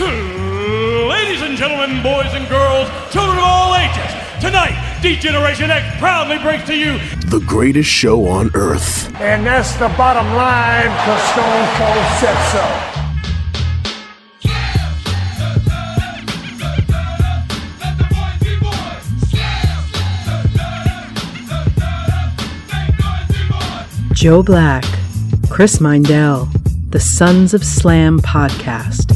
Ladies and gentlemen, boys and girls, children of all ages, tonight, D-Generation X proudly brings to you the greatest show on earth. And that's the bottom line, because Stone Cold said so. Joe Black, Chris Mindell, the Sons of Slam podcast.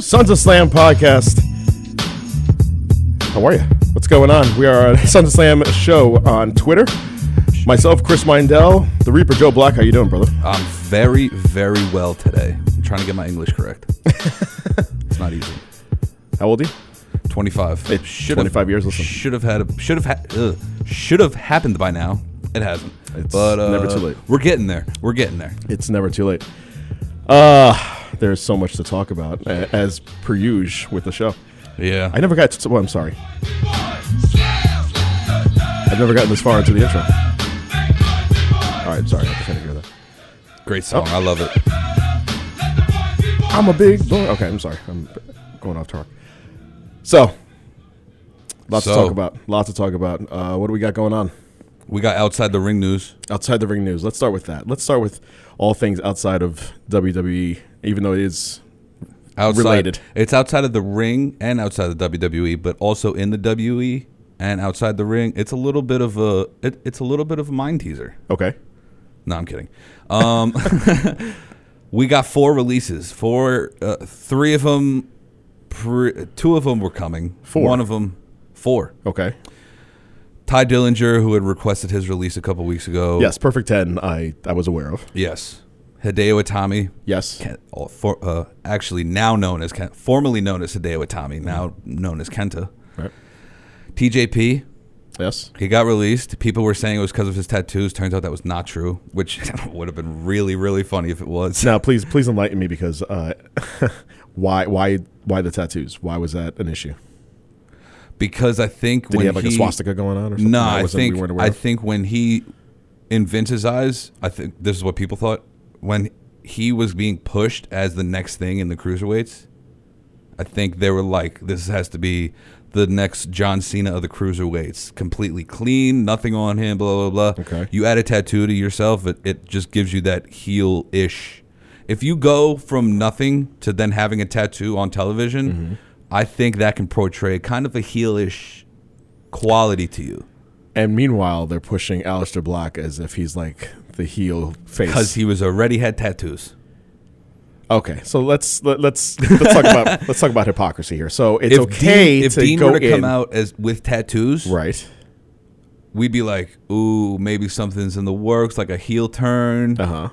Sons of Slam podcast. How are you? What's going on? We are at Sons of Slam show on Twitter. Myself, Chris Mindell, the Reaper, Joe Black. How you doing, brother? I'm very, very well today. I'm trying to get my English correct. It's not easy. How old are you? 25. It should 25 years. Listen. Should have happened by now. It hasn't. But never too late. We're getting there. It's never too late. There's so much to talk about, as per usual with the show. Yeah. I never got. I'm sorry. I've never gotten this far into the intro. All right. Sorry. I just had to hear that. Great song. Oh. I love it. I'm a big boy. Okay. I'm sorry. I'm going off track. So, lots to talk about. What do we got going on? We got outside the ring news. Outside the ring news. Let's start with that. Let's start with all things outside of WWE, even though it is outside, related. It's outside of the ring and outside of WWE, but also in the WWE and outside the ring. It's a little bit of a mind teaser. Okay. No, I'm kidding. We got four releases. Three of them. Two of them were coming. Four. One of them, four. Okay. Ty Dillinger, who had requested his release a couple weeks ago. Yes, Perfect 10, I was aware of. Yes. Hideo Itami. Yes. Formerly known as Hideo Itami, now known as Kenta. Right. TJP. Yes. He got released. People were saying it was because of his tattoos. Turns out that was not true, which would have been really, really funny if it was. Now, please enlighten me, because why the tattoos? Why was that an issue? Because I think did he have like a swastika going on or something? No, I think when he, in Vince's eyes, I think this is what people thought, when he was being pushed as the next thing in the cruiserweights, I think they were like, this has to be the next John Cena of the cruiserweights, completely clean, nothing on him, blah, blah, blah. Okay. You add a tattoo to yourself, it just gives you that heel-ish. If you go from nothing to then having a tattoo on television, mm-hmm. I think that can portray kind of a heelish quality to you. And meanwhile, they're pushing Aleister Black as if he's like the heel face because he was already had tattoos. Okay, so let's talk about hypocrisy here. So it's if Dean were to come out with tattoos, right? We'd be like, ooh, maybe something's in the works, like a heel turn. Uh huh.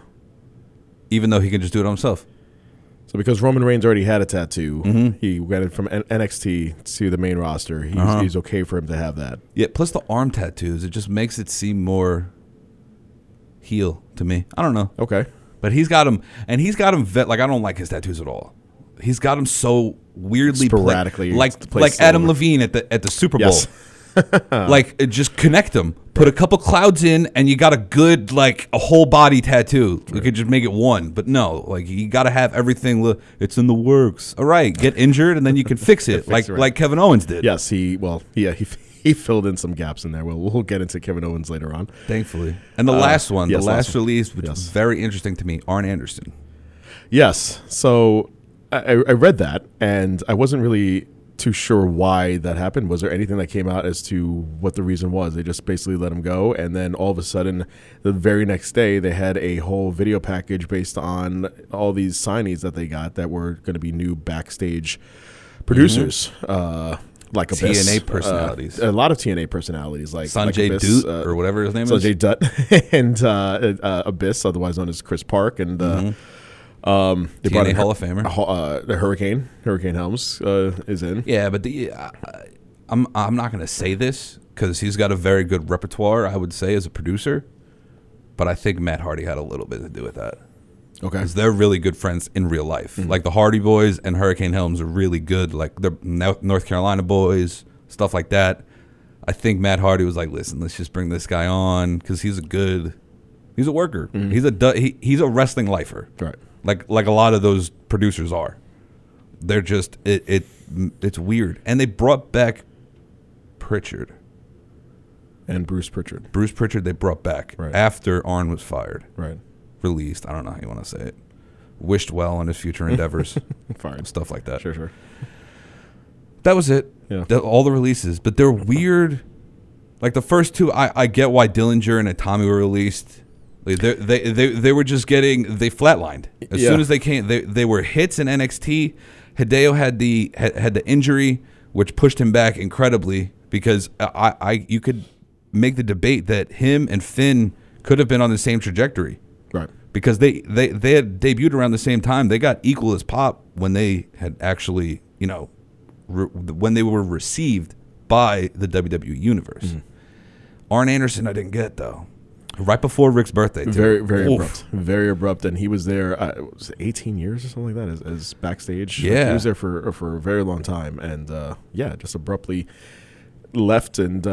Even though he can just do it himself. So because Roman Reigns already had a tattoo, mm-hmm. he got it from NXT to the main roster. He's okay for him to have that. Yeah, plus the arm tattoos. It just makes it seem more heel to me. I don't know. Okay. But he's got him, and like, I don't like his tattoos at all. He's got him so weirdly. Sporadically. Like Adam Levine at the Super Bowl. Yes. Like, just connect them. Put a couple clouds in, and you got a good, like, a whole body tattoo. Right. You could just make it one. But no, like, you got to have everything. Look, it's in the works. All right, get injured, and then you can fix it, like Kevin Owens did. Yes, he filled in some gaps in there. We'll get into Kevin Owens later on. Thankfully. And the last one, the last release, which was very interesting to me, Arn Anderson. Yes. So I read that, and I wasn't really too sure why that happened. Was there anything that came out as to what the reason was? They just basically let him go, and then all of a sudden the very next day they had a whole video package based on all these signees that they got that were going to be new backstage producers, mm-hmm. Like Abyss, TNA personalities, a lot of TNA personalities, like Sanjay Dutt or whatever his name is, Sanjay Dutt, and Abyss, otherwise known as Chris Park, and mm-hmm. They brought in Hall of Famer. The Hurricane Helms is in. Yeah, but I'm not going to say this because he's got a very good repertoire, I would say, as a producer. But I think Matt Hardy had a little bit to do with that. Okay, because they're really good friends in real life. Mm-hmm. Like the Hardy Boys and Hurricane Helms are really good. Like they're North Carolina boys, stuff like that. I think Matt Hardy was like, listen, let's just bring this guy on because he's a worker. Mm-hmm. He's a wrestling lifer. Right. Like a lot of those producers are. They're just it's weird. And they brought back Pritchard. And Bruce Pritchard. Bruce Pritchard they brought back after Arn was fired. Right. Released. I don't know how you want to say it. Wished well on his future endeavors. Fine. Stuff like that. Sure. That was it. Yeah. All the releases. But they're weird. Like the first two, I get why Dillinger and Itami were released. Like they were just getting, they flatlined. As soon as they came, they were hits in NXT. Hideo had the injury, which pushed him back incredibly because you could make the debate that him and Finn could have been on the same trajectory. Right. Because they had debuted around the same time. They got equal as pop when they had actually, you know, when they were received by the WWE Universe. Mm-hmm. Arn Anderson I didn't get, though. Right before Rick's birthday, too. Very, very abrupt. Very abrupt. And he was there, was it 18 years or something like that, as backstage? Yeah. He was there for a very long time. And, just abruptly left and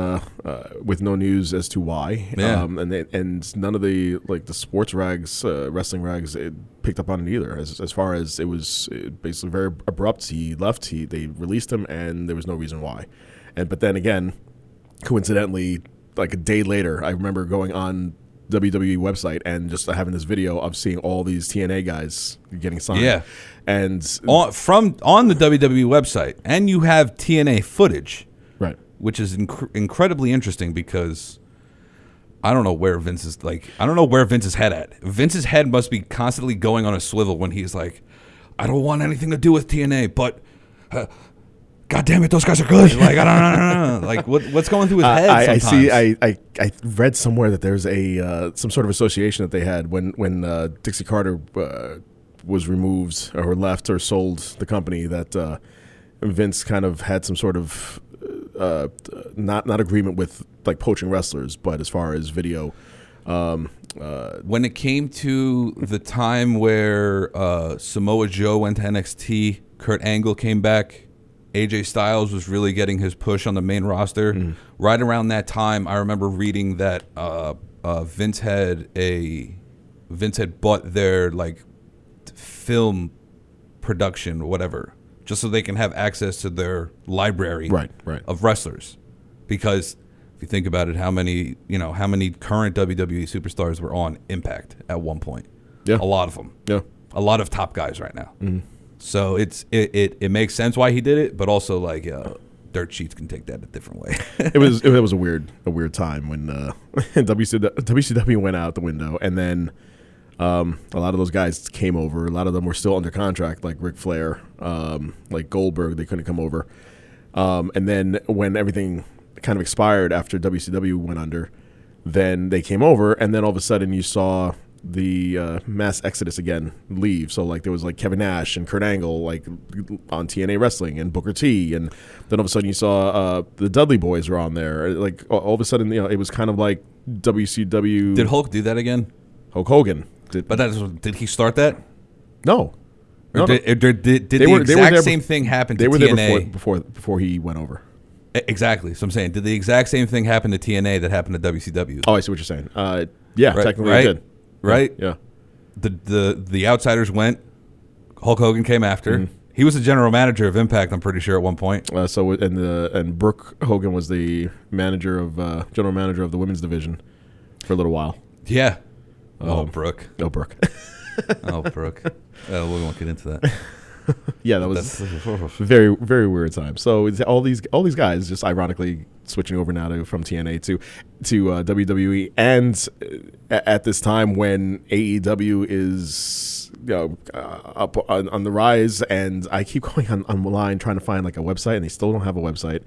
with no news as to why. Yeah. And none of the sports rags, wrestling rags, it picked up on it either. As far as it was basically very abrupt. He left. They released him, and there was no reason why. But then again, coincidentally, like a day later, I remember going on WWE website and just having this video of seeing all these TNA guys getting signed. Yeah, and on the WWE website, and you have TNA footage. Which is incredibly interesting because I don't know where Vince is head at. Vince's head must be constantly going on a swivel when he's like, I don't want anything to do with TNA, but God damn it, those guys are good. Like I don't know. Like what's going through his head? Sometimes? I read somewhere that there's a some sort of association that they had when Dixie Carter was removed or left or sold the company that Vince kind of had some sort of not agreement with poaching wrestlers, but as far as video, when it came to the time where Samoa Joe went to NXT, Kurt Angle came back, AJ Styles was really getting his push on the main roster. Mm-hmm. Right around that time, I remember reading that Vince had bought their film production or whatever, just so they can have access to their library of wrestlers. Because if you think about it, how many current WWE superstars were on Impact at one point? Yeah. A lot of them. Yeah. A lot of top guys right now. Mm-hmm. So it makes sense why he did it, but also dirt sheets can take that a different way. it was a weird time when WCW went out the window, and then a lot of those guys came over. A lot of them were still under contract, like Ric Flair, like Goldberg. They couldn't come over. And then when everything kind of expired after WCW went under, then they came over. And then all of a sudden you saw the mass exodus again leave. So there was Kevin Nash and Kurt Angle on TNA Wrestling and Booker T. And then all of a sudden you saw the Dudley Boys were on there. All of a sudden, it was kind of like WCW. Did Hulk do that again? Hulk Hogan. Did he start that? No. No. Did the exact same thing happen to TNA? They were there before he went over. Exactly. So I'm saying, did the exact same thing happen to TNA that happened to WCW? Oh, I see what you're saying. Technically it did. Right? Yeah. The outsiders went. Hulk Hogan came after. Mm-hmm. He was the general manager of Impact, I'm pretty sure, at one point. And Brooke Hogan was the manager of general manager of the women's division for a little while. Yeah. Oh, Brooke. We won't get into that. Yeah, that was very, very weird time. So it's all these guys just ironically switching over now from TNA to WWE, and at this time when AEW is up on the rise, and I keep going online trying to find a website, and they still don't have a website,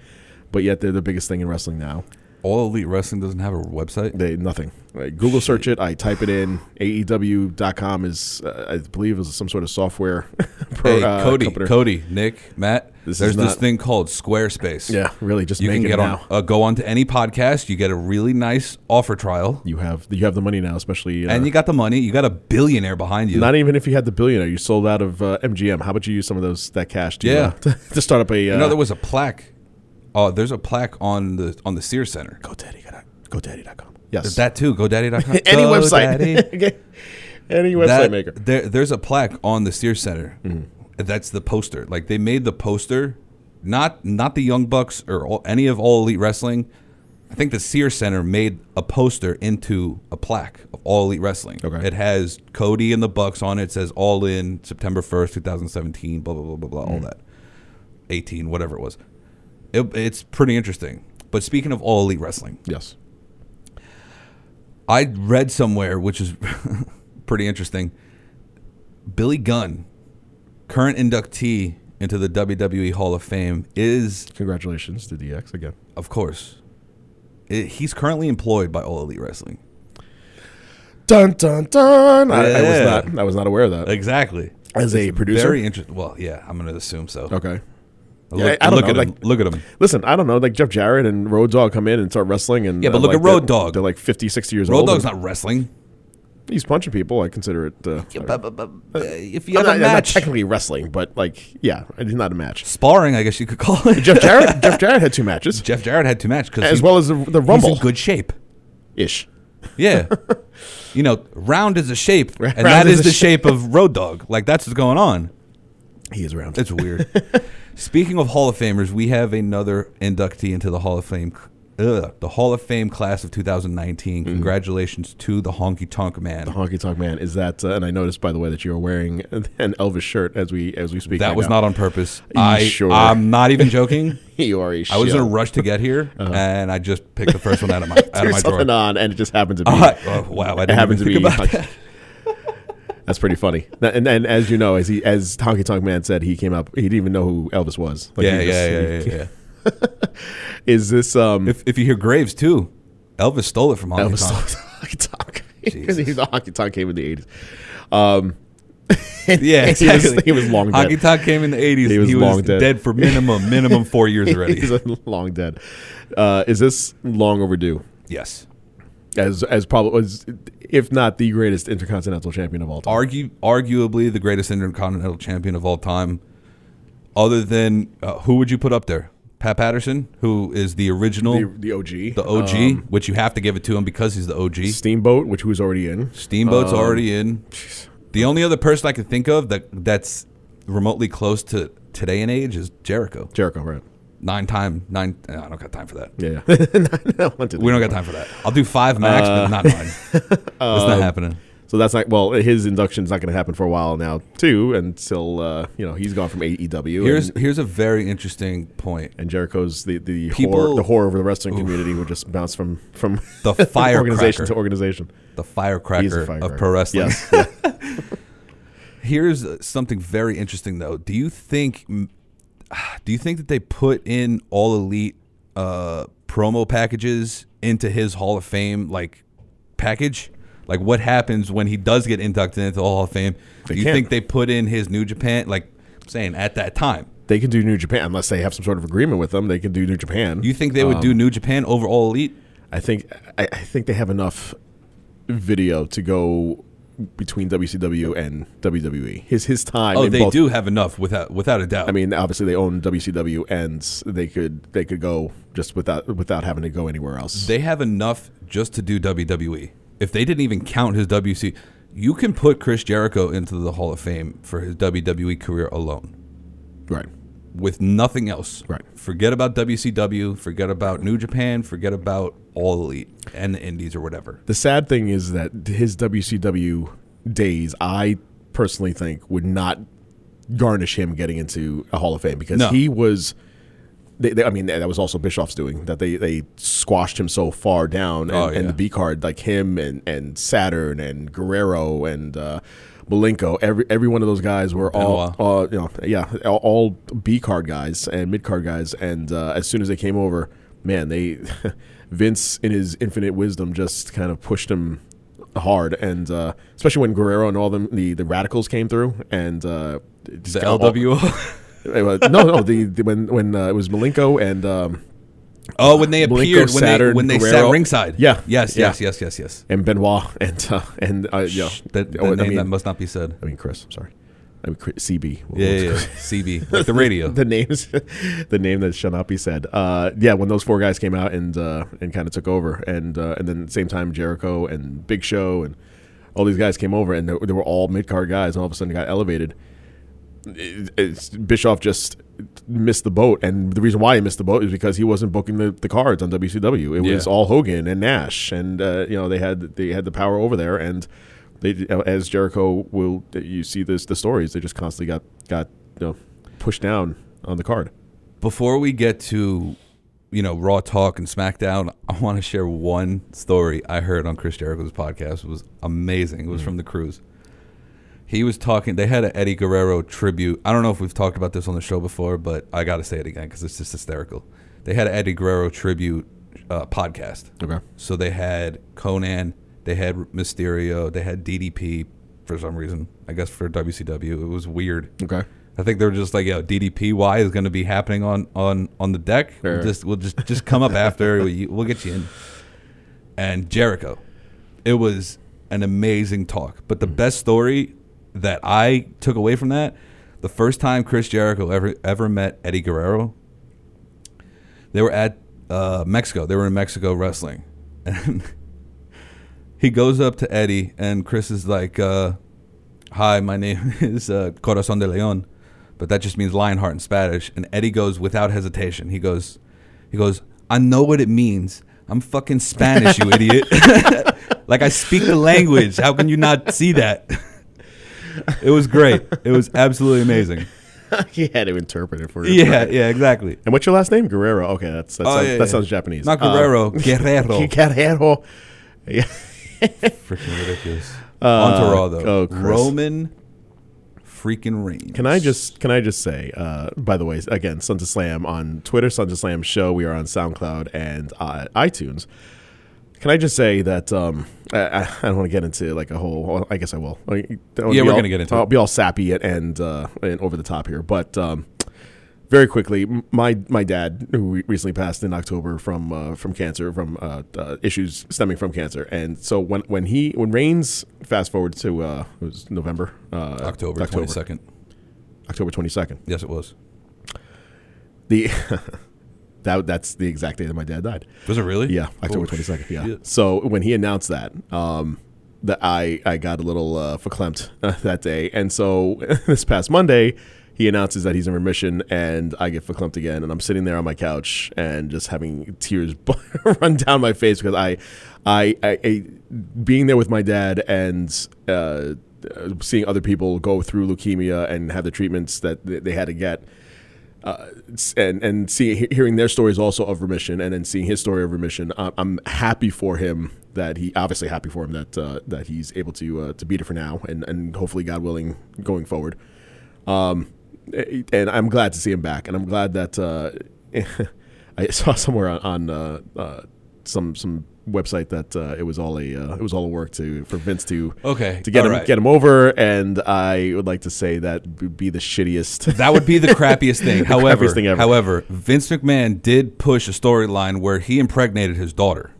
but yet they're the biggest thing in wrestling now. All Elite Wrestling doesn't have a website? Nothing. Google search it. I type it in. AEW.com is, I believe, is some sort of software. Cody, Nick, Matt, there's this thing called Squarespace. Yeah, really, just you make it now. Go on to any podcast. You get a really nice offer trial. You have the money now, especially. And you got the money. You got a billionaire behind you. Not even if you had the billionaire. You sold out of MGM. How about you use some of that cash to start up a... there was a plaque There's a plaque on the Sears Center. GoDaddy.com. Yes. That too, GoDaddy.com. Any website. Okay. Any website maker. There's a plaque on the Sears Center. Mm-hmm. That's the poster. Like, they made the poster, not the Young Bucks or any of All Elite Wrestling. I think the Sears Center made a poster into a plaque of All Elite Wrestling. Okay. It has Cody and the Bucks on it. It says All In, September 1st, 2017, blah, blah, blah, blah, blah, all that. 18, whatever it was. It's pretty interesting. But speaking of All Elite Wrestling. Yes. I read somewhere, which is pretty interesting, Billy Gunn, current inductee into the WWE Hall of Fame, is... Congratulations to DX again. Of course. He's currently employed by All Elite Wrestling. Dun, dun, dun. Yeah. I was not aware of that. Exactly. As a producer? Very interesting. Well, yeah, I'm going to assume so. Okay. Look at him. Listen, I don't know. Like, Jeff Jarrett and Road Dogg come in and start wrestling. And, yeah, but look at Road Dogg. They're like 50, 60 years old. Road Dogg's not wrestling. He's punching people. I consider it. If you have a match, not technically wrestling, but like, yeah, it's not a match. Sparring, I guess you could call it. Jeff Jarrett had two matches. Jeff Jarrett had two matches as well as the Rumble. He's in good shape, ish. Yeah, you know, round is a shape, and round that is the shape of Road Dogg. Like, that's what's going on. He is round. It's weird. Speaking of Hall of Famers, we have another inductee into the Hall of Fame. The Hall of Fame class of 2019. Congratulations to the Honky Tonk Man. The Honky Tonk Man is that, and I noticed, by the way, that you are wearing an Elvis shirt as we speak. That was not on purpose. I'm not even joking. You are a show. I was in a rush to get here, and I just picked the first one out of my drawer. And it just happened to be. Wow! I didn't even think about that. That's pretty funny. And as you know, as Honky Tonk Man said, he came up. He didn't even know who Elvis was. Like, yeah. Is this if you hear Graves too, Elvis stole it from Honky Tonk. The Honky Tonk came in the 80s. Yeah, exactly. He was long dead. Honky Tonk came in the 80s. He was dead for minimum 4 years already. He's long dead. Is this long overdue? Yes. As probably, if not the greatest intercontinental champion of all time. Arguably the greatest intercontinental champion of all time. Other than who would you put up there? Pat Patterson, who is the original. The OG. Which you have to give it to him because he's the OG. Steamboat, which was already in. Steamboat's already in. Geez. The only other person I can think of that's remotely close to today in age is Jericho. Jericho, right. Nine. I don't got time for that. Yeah. We don't got time for that. I'll do five max, but not nine. It's not happening. So that's not, well, his induction's not going to happen for a while now, too, until, he's gone from AEW. Here's a very interesting point. And Jericho's the horror of the wrestling community would just bounce from the organization to organization. The firecracker of pro wrestling. Yes. Yeah. Here's something very interesting, though. Do you think that they put in All Elite promo packages into his Hall of Fame, like, package? Like, what happens when he does get inducted into the Hall of Fame? Do you think they put in his New Japan? Like, I'm saying, at that time. They can do New Japan unless they have some sort of agreement with them. They can do New Japan. You think they would do New Japan over All Elite? I think they have enough video to go between WCW and WWE. His time. Oh, they do have enough without a doubt. I mean, obviously they own WCW, and they could go just without having to go anywhere else. They have enough just to do WWE. If they didn't even count his WC, you can put Chris Jericho into the Hall of Fame for his WWE career alone. Right. With nothing else. Right. Forget about WCW, forget about New Japan, forget about All Elite and the Indies or whatever. The sad thing is that his WCW days, I personally think, would not garnish him getting into a Hall of Fame because he was... that was also Bischoff's doing. That they squashed him so far down, and the B card, like him and Saturn and Guerrero and Malenko. Every one of those guys were all B card guys and mid card guys. And as soon as they came over, man, Vince in his infinite wisdom just kind of pushed him hard, and especially when Guerrero and all them the radicals came through and the LWO. When it was Malenko and when they appeared, when they sat ringside, yes, and Benoit and that must not be said. I mean, Chris, I'm sorry, I mean, CB. CB. Like the radio. The name that shall not be said. Yeah, when those four guys came out and kind of took over, and then at the same time Jericho and Big Show and all these guys came over, and they were all mid-card guys, and all of a sudden got elevated. Bischoff just missed the boat, and the reason why he missed the boat is because he wasn't booking the cards on WCW. It was all Hogan and Nash, and you know, they had the power over there, and they, as Jericho will, you see this, the stories, they just constantly got you know, pushed down on the card. Before we get to, you know, Raw Talk and SmackDown, I want to share one story I heard on Chris Jericho's podcast. It was amazing. It was from the cruise. He was talking, they had an Eddie Guerrero tribute. I don't know if we've talked about this on the show before, but I got to say it again because it's just hysterical. They had an Eddie Guerrero tribute podcast. Okay. So they had Conan, they had Mysterio, they had DDP for some reason. I guess for WCW. It was weird. Okay. I think they were just like, yo, DDPY is going to be happening on the deck. Sure. We'll just come up after. We'll get you in. And Jericho. It was an amazing talk. But the best story that I took away from that, the first time Chris Jericho ever met Eddie Guerrero, they were at Mexico. They were in Mexico wrestling. And he goes up to Eddie, and Chris is like, hi, my name is Corazon de Leon, but that just means Lionheart in Spanish. And Eddie goes, without hesitation, he goes, I know what it means. I'm fucking Spanish, you idiot. Like, I speak the language. How can you not see that? It was great. It was absolutely amazing. He had to interpret it for you. Yeah, exactly. And what's your last name? Guerrero. Okay, that sounds Japanese. Not Guerrero. Guerrero. Yeah. Freaking ridiculous. On to Raw, though. Oh, Roman freaking Reigns. Can I just say, by the way, again, Sons of Slam on Twitter, Sons of Slam Show. We are on SoundCloud and iTunes. Can I just say that I don't want to get into like a whole – I guess I will. We're going to get into it. I'll be all sappy and over the top here. But very quickly, my dad, who recently passed in October from cancer, from issues stemming from cancer. And so when Reigns, fast forward to it was November. October 22nd. October 22nd. Yes, it was. That's the exact day that my dad died. Was it really? Yeah, October 22nd. Yeah. Shit. So when he announced that, that I got a little verklempt that day, and so this past Monday he announces that he's in remission, and I get verklempt again, and I'm sitting there on my couch and just having tears run down my face because I being there with my dad and seeing other people go through leukemia and have the treatments that they had to get. And hearing their stories also of remission, and then seeing his story of remission, I'm happy for him that he's able to beat it for now, and hopefully, God willing, going forward. And I'm glad to see him back, and I'm glad that I saw somewhere on some website that it was all a work for Vince to get him over, and I would like to say that would be the shittiest. That would be the crappiest thing. However, Vince McMahon did push a storyline where he impregnated his daughter.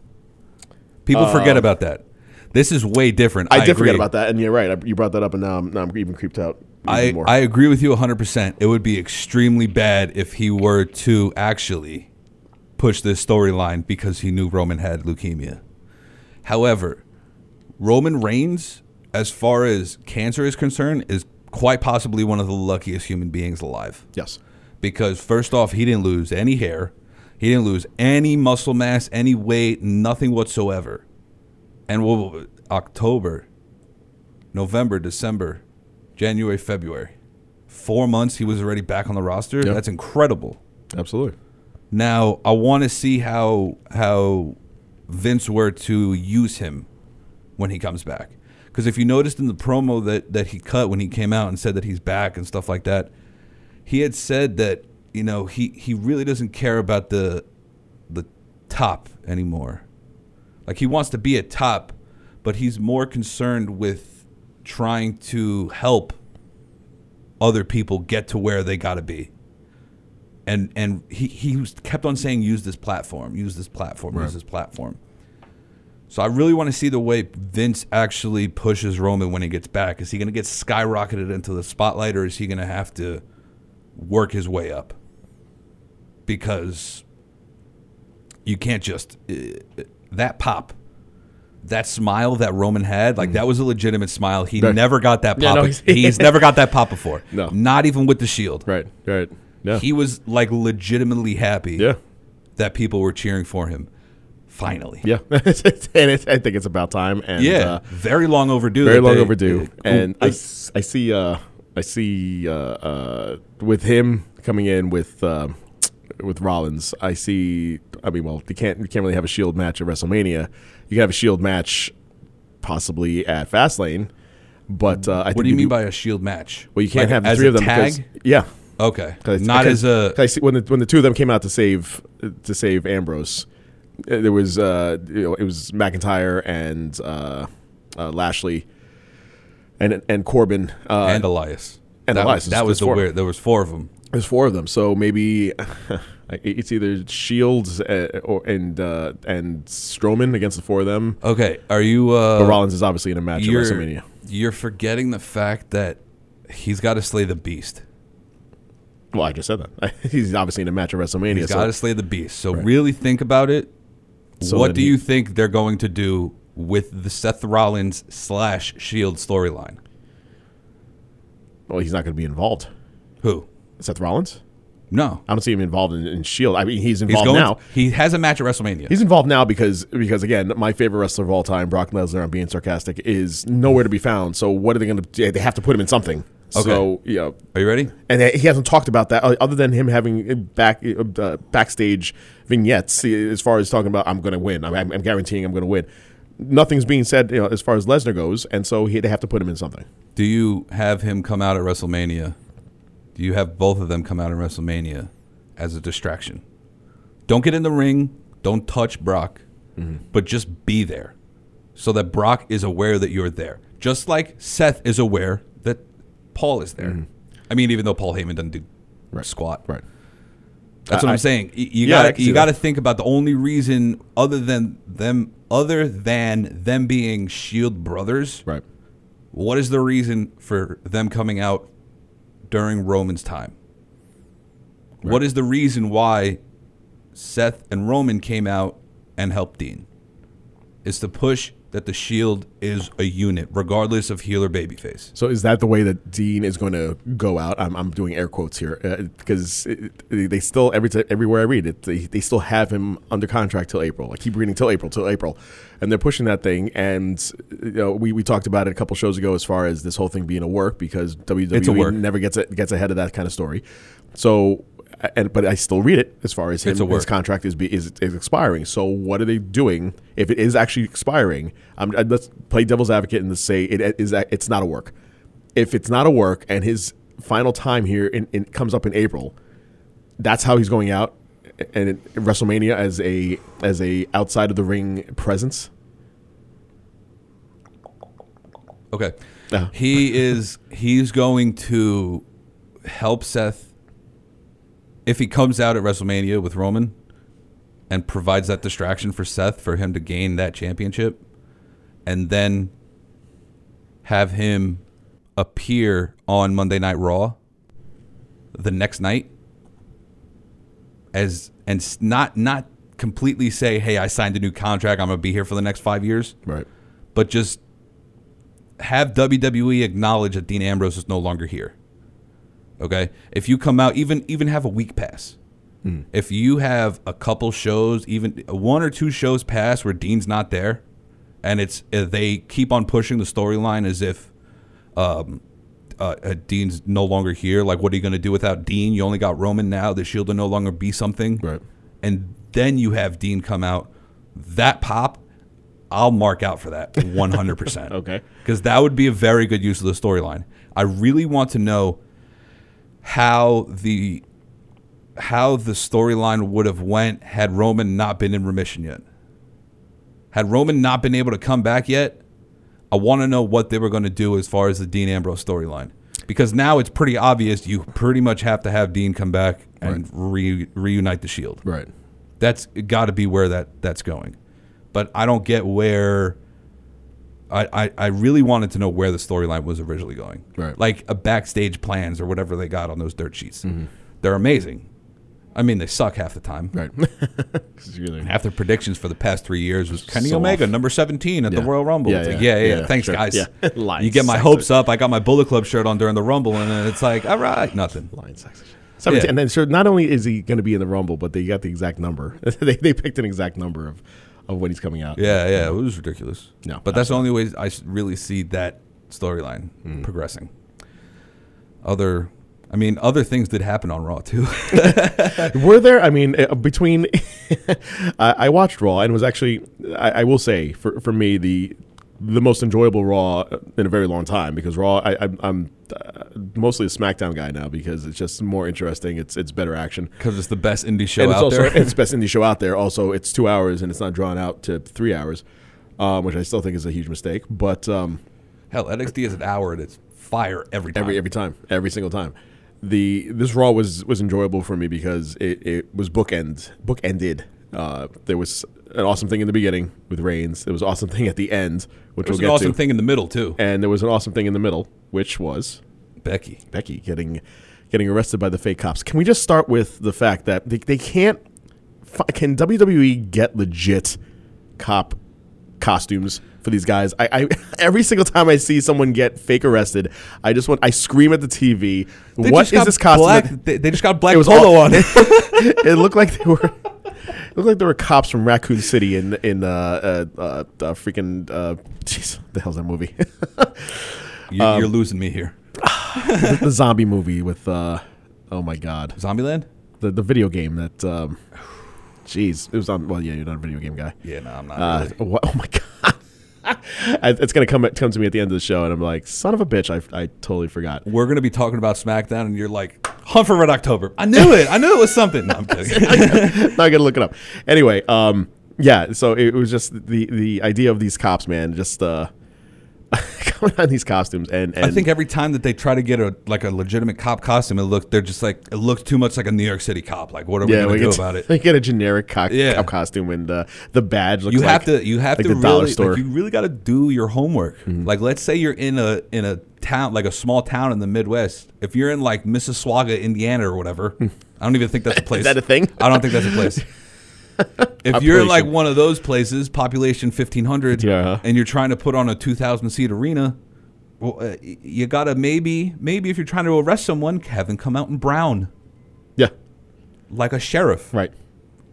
People forget about that. This is way different. I did forget about that, and you're right. You brought that up, and now I'm even creeped out. I agree with you 100%. It would be extremely bad if he were to actually push this storyline because he knew Roman had leukemia. However, Roman Reigns, as far as cancer is concerned, is quite possibly one of the luckiest human beings alive. Yes. Because first off, he didn't lose any hair. He didn't lose any muscle mass, any weight, nothing whatsoever. And October, November, December, January, February. 4 months he was already back on the roster. Yep. That's incredible. Absolutely. Now, I want to see how Vince were to use him when he comes back. Because if you noticed in the promo that he cut when he came out and said that he's back and stuff like that, he had said that, you know, he really doesn't care about the top anymore. Like, he wants to be a top, but he's more concerned with trying to help other people get to where they got to be. And he kept on saying, use this platform, use this platform, right. Use this platform. So I really want to see the way Vince actually pushes Roman when he gets back. Is he going to get skyrocketed into the spotlight, or is he going to have to work his way up? Because you can't just that pop, that smile that Roman had, like that was a legitimate smile. He never got that pop. Yeah, no, he's never got that pop before. No, not even with the Shield. Right. Yeah. He was like legitimately happy. Yeah. That people were cheering for him. Finally. Yeah. I think it's about time. And, very long overdue. And I see with him coming in with Rollins, you can't really have a Shield match at WrestleMania. You can have a Shield match possibly at Fastlane, but I think. What do you mean by a Shield match? Well, you can't have the three of them. Tag? Because, yeah. Okay. When the two of them came out to save Ambrose, there was it was McIntyre and Lashley and Corbin and Elias. And Elias. That was the weird. There was four of them. There's four of them. So maybe it's either Shields and Strowman against the four of them. Okay. Are you? But Rollins is obviously in a match at WrestleMania. You're forgetting the fact that he's got to slay the beast. Well, I just said that. He's obviously in a match at WrestleMania. He's got to slay the beast. So really think about it. So what do you think they're going to do with the Seth Rollins / Shield storyline? Well, he's not going to be involved. Who? Seth Rollins? No. I don't see him involved in Shield. I mean, he's now. He has a match at WrestleMania. He's involved now because again, my favorite wrestler of all time, Brock Lesnar, I'm being sarcastic, is nowhere to be found. So what are they going to do? They have to put him in something. Okay. So, yeah. Are you ready? And he hasn't talked about that other than him having backstage vignettes as far as talking about, I'm going to win. I'm guaranteeing I'm going to win. Nothing's being said as far as Lesnar goes, and so they have to put him in something. Do you have him come out at WrestleMania? Do you have both of them come out at WrestleMania as a distraction? Don't get in the ring. Don't touch Brock. Mm-hmm. But just be there so that Brock is aware that you're there. Just like Seth is aware that Paul is there. Mm-hmm. I mean, even though Paul Heyman doesn't do squat. Right. That's what I'm saying. You got to think about the only reason other than them being Shield brothers. Right. What is the reason for them coming out during Roman's time? Right. What is the reason why Seth and Roman came out and helped Dean? It's to push that the Shield is a unit, regardless of heel or babyface. So is that the way that Dean is going to go out? I'm doing air quotes here because they still, everywhere I read it, they still have him under contract till April. I keep reading till April. And they're pushing that thing. And we talked about it a couple shows ago as far as this whole thing being a work because WWE never gets ahead of that kind of story. So... But I still read it as far as his contract is expiring. So what are they doing if it is actually expiring? Let's play devil's advocate and say it's not a work. If it's not a work and his final time here in comes up in April, that's how he's going out and in WrestleMania as a outside of the ring presence. Okay, he's going to help Seth. If he comes out at WrestleMania with Roman and provides that distraction for Seth for him to gain that championship and then have him appear on Monday Night Raw the next night and not completely say, hey, I signed a new contract. I'm going to be here for the next 5 years. Right. But just have WWE acknowledge that Dean Ambrose is no longer here. Okay, if you come out, even have a week pass. Mm. If you have a couple shows, even one or two shows pass where Dean's not there, and they keep on pushing the storyline as if Dean's no longer here. Like, what are you going to do without Dean? You only got Roman now. The Shield will no longer be something. Right. And then you have Dean come out. That pop, I'll mark out for that 100%. Okay. Because that would be a very good use of the storyline. I really want to know how the storyline would have went had Roman not been in remission yet. Had Roman not been able to come back yet, I want to know what they were going to do as far as the Dean Ambrose storyline. Because now it's pretty obvious you pretty much have to have Dean come back and reunite the Shield. Right. That's got to be where that's going. But I don't get where I really wanted to know where the storyline was originally going. Right. Like a backstage plans or whatever they got on those dirt sheets. Mm-hmm. They're amazing. I mean, they suck half the time. Right. Half their predictions for the past 3 years was Kenny Omega, number 17 at the Royal Rumble. Yeah, it's like, yeah. Thanks, sure. Guys. Yeah. You get my hopes up. I got my Bullet Club shirt on during the Rumble, and then it's like, all right, nothing. Lion sex. 17. Yeah. And then so not only is he going to be in the Rumble, but they got the exact number. They picked an exact number of when he's coming out. Yeah. It was ridiculous. No, but that's the only way I really see that storyline progressing. Other things did happen on Raw, too. Were there? I mean, between... I watched Raw and was actually, I will say, for me, the most enjoyable Raw in a very long time, because Raw, I'm mostly a SmackDown guy now because it's just more interesting. It's better action. Because it's the best indie show out there. It's the best indie show out there. Also, it's 2 hours and it's not drawn out to 3 hours, which I still think is a huge mistake. But hell, NXT is an hour and it's fire every time. Every single time. This Raw was enjoyable for me because it was bookended. There was an awesome thing in the beginning with Reigns. There was an awesome thing at the end, which we'll get to. There was an awesome thing in the middle too, and there was an awesome thing in the middle, which was Becky getting arrested by the fake cops. Can we just start with the fact that they can't? Can WWE get legit cop costumes for these guys? I every single time I see someone get fake arrested, I scream at the TV. What is this costume? They just got black polo on. It looked like they were cops from Raccoon City in geez, what the hell's that movie? You're losing me here. The zombie movie with oh my god, Zombieland, the video game that. Jeez, it was on. Well, yeah, you're not a video game guy. Yeah, no, I'm not. Really. Oh my god, it's gonna come to me at the end of the show, and I'm like, son of a bitch, I totally forgot. We're gonna be talking about SmackDown, and you're like, Hunt for Red October. I knew it. I knew it was something. No, I'm kidding. Now I gotta look it up. Anyway, yeah. So it was just the idea of these cops, man. Just coming on these costumes, and I think every time that they try to get a legitimate cop costume, it looks too much like a New York City cop. Like, what are we gonna do about it? They get a generic cop costume, and the badge looks. You have to the dollar store. You really got to do your homework. Mm-hmm. Like, let's say you're in a town, like a small town in the Midwest. If you're in like Mississauga, Indiana, or whatever, I don't even think that's a place. Is that a thing? I don't think that's a place. If you're in like one of those places, population 1,500, and you're trying to put on a 2,000-seat arena, well, you got to maybe if you're trying to arrest someone, have them come out in brown. Yeah. Like a sheriff. Right.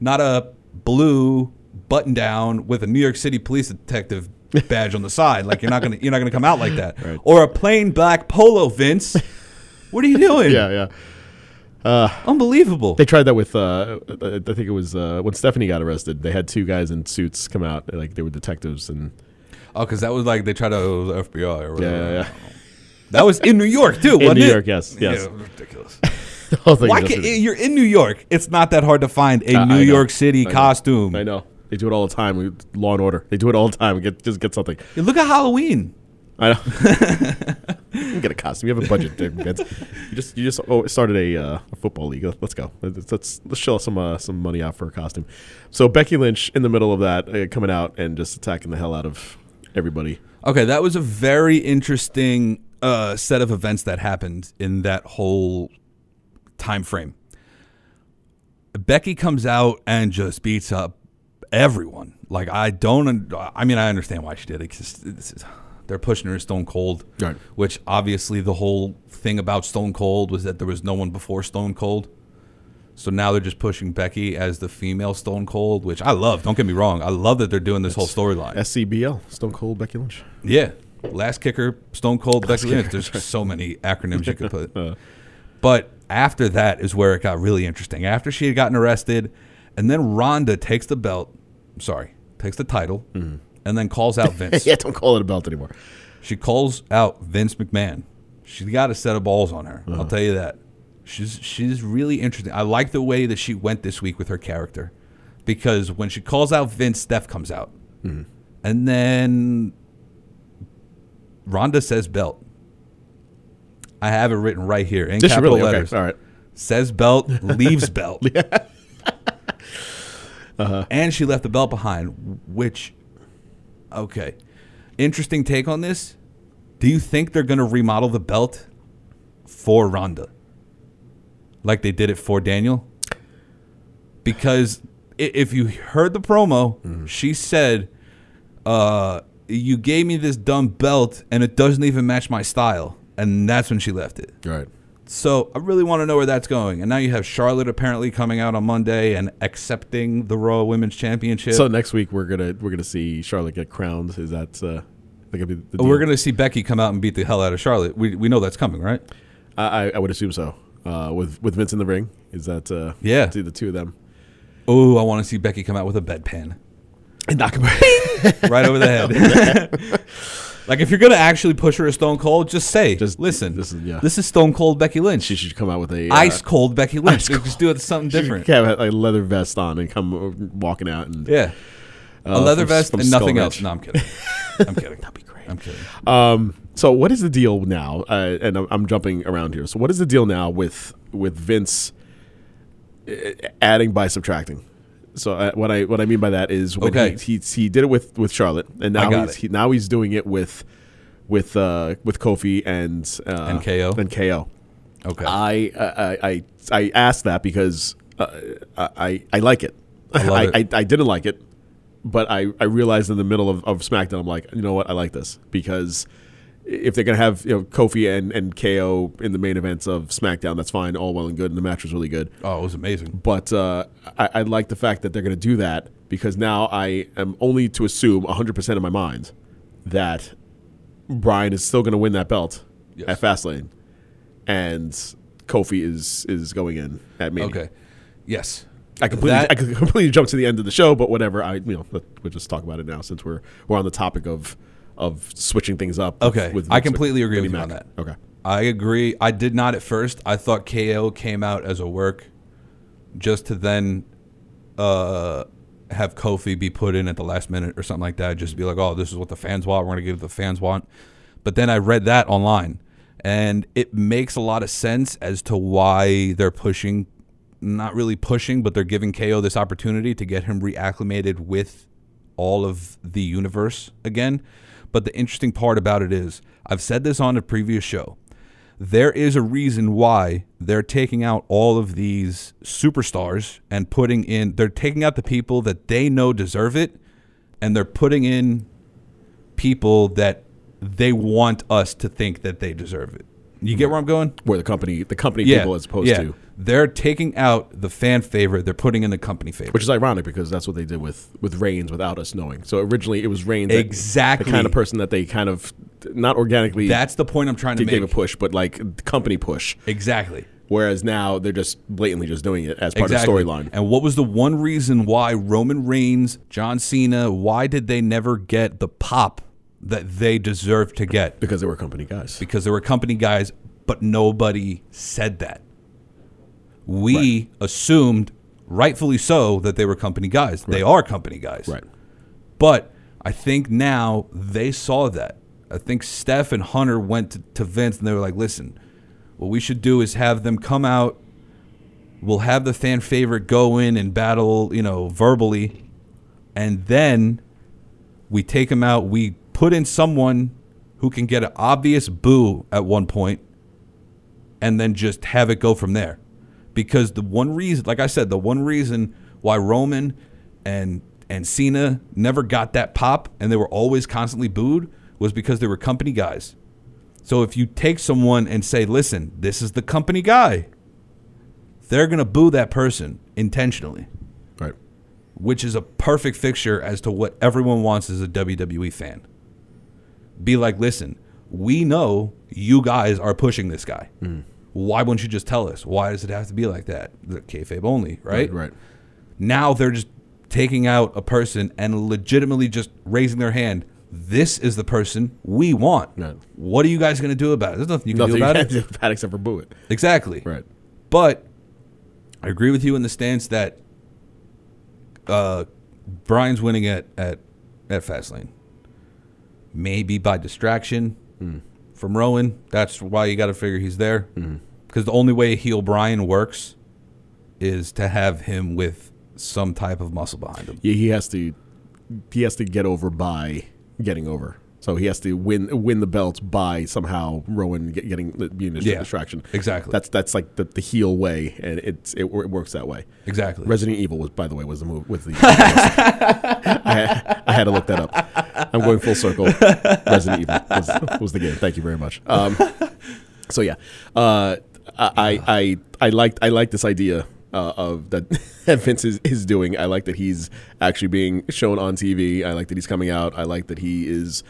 Not a blue button-down with a New York City police detective badge on the side. Like, you're not gonna come out like that. Right. Or a plain black polo, Vince. What are you doing? Yeah. Unbelievable. They tried that with, I think it was when Stephanie got arrested. They had two guys in suits come out, like they were detectives. Because that was like they tried to FBI or whatever. Yeah. That was in New York, too, wasn't it? In New York, yes. Yeah, ridiculous. Why can't you're in New York? It's not that hard to find a New York City costume. I know. They do it all the time. Law and Order. They do it all the time. Just get something. Hey, look at Halloween. I know. You can get a costume. You have a budget, kids. You just started a football league. Let's go. Let's shell some money out for a costume. So Becky Lynch in the middle of that coming out and just attacking the hell out of everybody. Okay, that was a very interesting set of events that happened in that whole time frame. Becky comes out and just beats up everyone. Like I understand why she did it. They're pushing her Stone Cold, right. Which obviously the whole thing about Stone Cold was that there was no one before Stone Cold. So now they're just pushing Becky as the female Stone Cold, which I love. Don't get me wrong. I love that they're doing this whole storyline. SCBL, Stone Cold, Becky Lynch. Yeah. Last kicker, Stone Cold, Becky Lynch. There's so many acronyms you could put. But after that is where it got really interesting. After she had gotten arrested, and then Rhonda takes the title. Mm-hmm. And then calls out Vince. Yeah, don't call it a belt anymore. She calls out Vince McMahon. She's got a set of balls on her. Uh-huh. I'll tell you that. She's really interesting. I like the way that she went this week with her character. Because when she calls out Vince, Steph comes out. Mm-hmm. And then Rhonda says belt. I have it written right here in capital letters. Okay. All right. Says belt, leaves belt. Yeah. And she left the belt behind, which, okay. Interesting take on this. Do you think they're going to remodel the belt for Rhonda? Like they did it for Daniel? Because if you heard the promo, she said, you gave me this dumb belt and it doesn't even match my style. And that's when she left it. Right. So I really want to know where that's going. And now you have Charlotte apparently coming out on Monday and accepting the Raw Women's Championship. So next week we're gonna see Charlotte get crowned. Is that gonna be the deal? We're gonna see Becky come out and beat the hell out of Charlotte. We know that's coming, right? I would assume so. With Vince in the ring, is that yeah? See the two of them. Oh, I want to see Becky come out with a bedpan and knock him right over the head. Like, if you're going to actually push her as Stone Cold, just say, listen, this is Stone Cold Becky Lynch. She should come out with a... Ice Cold Becky Lynch. Just do it something different. She should have a leather vest on and come walking out. And, yeah. A leather vest and nothing else. No, I'm kidding. I'm kidding. That'd be great. I'm kidding. So what is the deal now? And I'm jumping around here. So what is the deal now with Vince adding by subtracting? So what I mean by that is when he did it with Charlotte, and now he's doing it with Kofi and KO. Okay. I asked that because I like it. I didn't like it, but I realized in the middle of SmackDown, I'm like, you know what, I like this, because if they're gonna have Kofi and KO in the main events of SmackDown, that's fine, all well and good, and the match was really good. Oh, it was amazing. But I like the fact that they're gonna do that, because now I am only to assume 100% in my mind that Brian is still gonna win that belt at Fastlane, and Kofi is going in at Mania. Okay. Yes. I completely jumped to the end of the show, but whatever. We'll just talk about it now since we're on the topic of switching things up. Okay. I completely agree with you on that. Okay. I agree. I did not at first. I thought KO came out as a work just to then have Kofi be put in at the last minute or something like that. Just be like, oh, this is what the fans want. We're going to give what the fans want. But then I read that online, and it makes a lot of sense as to why they're pushing, not really pushing, but they're giving KO this opportunity to get him reacclimated with all of the universe again. But the interesting part about it is, I've said this on a previous show, there is a reason why they're taking out all of these superstars and they're taking out the people that they know deserve it, and they're putting in people that they want us to think that they deserve it. You get where I'm going? Where the company people as opposed to. They're taking out the fan favorite. They're putting in the company favorite. Which is ironic, because that's what they did with Reigns without us knowing. So originally it was Reigns. Exactly. The kind of person that they kind of, not organically. That's the point I'm trying to make. They gave a push, but like company push. Exactly. Whereas now they're just blatantly just doing it as part of the storyline. And what was the one reason why Roman Reigns, John Cena, why did they never get the pop that they deserved to get? Because they were company guys. But nobody said that. We assumed, rightfully so, that they were company guys. Right. They are company guys. Right. But I think now they saw that. I think Steph and Hunter went to Vince and they were like, listen, what we should do is have them come out. We'll have the fan favorite go in and battle, verbally. And then we take them out. We put in someone who can get an obvious boo at one point and then just have it go from there. Because the one reason why Roman and Cena never got that pop and they were always constantly booed was because they were company guys. So if you take someone and say, listen, this is the company guy, they're going to boo that person intentionally. Right. Which is a perfect fixture as to what everyone wants as a WWE fan. Be like, listen, we know you guys are pushing this guy. Mm. Why wouldn't you just tell us? Why does it have to be like that? The kayfabe only, right? Right. Now they're just taking out a person and legitimately just raising their hand. This is the person we want. No. What are you guys going to do about it? There's nothing you can do about it. Nothing you can do about it except for boo it. Exactly. Right. But I agree with you in the stance that Brian's winning at Fastlane. Maybe by distraction. Mm. From Rowan, that's why you got to figure he's there. Because the only way heel Brian works is to have him with some type of muscle behind him. Yeah, he has to get over by getting over. So he has to win the belts by somehow Rowan being a distraction. Exactly. That's like the heel way, and it works that way. Exactly. Resident Evil was the move with the. I had to look that up. I'm going full circle. Resident Evil was the game. Thank you very much. So yeah, I like this idea. Of that Vince is doing. I like that he's actually being shown on TV. I like that he's coming out. I like that he is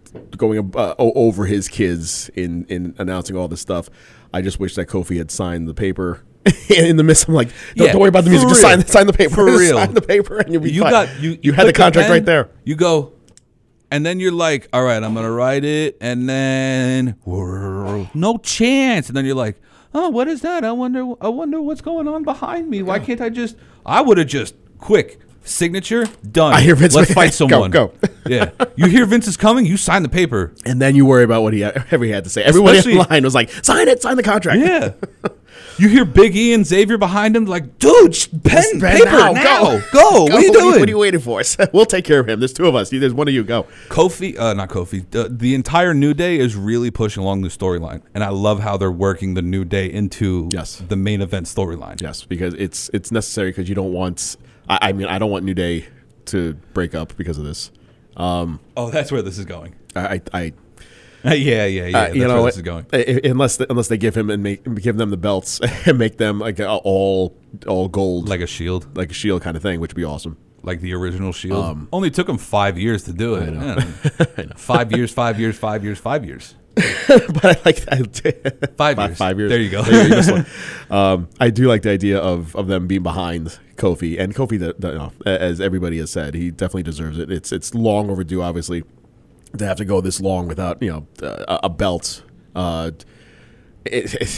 going over his kids in announcing all this stuff. I just wish that Kofi had signed the paper. In the midst, I'm like, don't worry about the music. Just sign the paper. For real. Sign the paper, and you'll be fine. You had the contract right there. You go, and then you're like, all right, I'm going to write it, and then no chance. And then you're like, oh, what is that? I wonder what's going on behind me. Why can't I just? I would have just quick signature done. I hear Vince. Let's fight someone. Go. Yeah, you hear Vince is coming. You sign the paper, and then you worry about what he had to say. Everybody in line was like, "Sign it, sign the contract." Yeah. You hear Big E and Xavier behind him, like, dude, pen paper now. Go. What are you doing? What are you waiting for? We'll take care of him. There's two of us. There's one of you. Go. The entire New Day is really pushing along the storyline, and I love how they're working the New Day into the main event storyline. Yes, because it's necessary, because you don't want. I don't want New Day to break up because of this. That's where this is going. Yeah. That's where this is going. Unless they give him and give them the belts and make them like all gold, like a shield kind of thing, which would be awesome. Like the original Shield. Only took them 5 years to do it. I know. I know. 5 years. But I like that. 5 years. 5 years. There you go. I do like the idea of them being behind Kofi, and Kofi, as everybody has said, he definitely deserves it. It's long overdue, obviously. To have to go this long without a belt, it's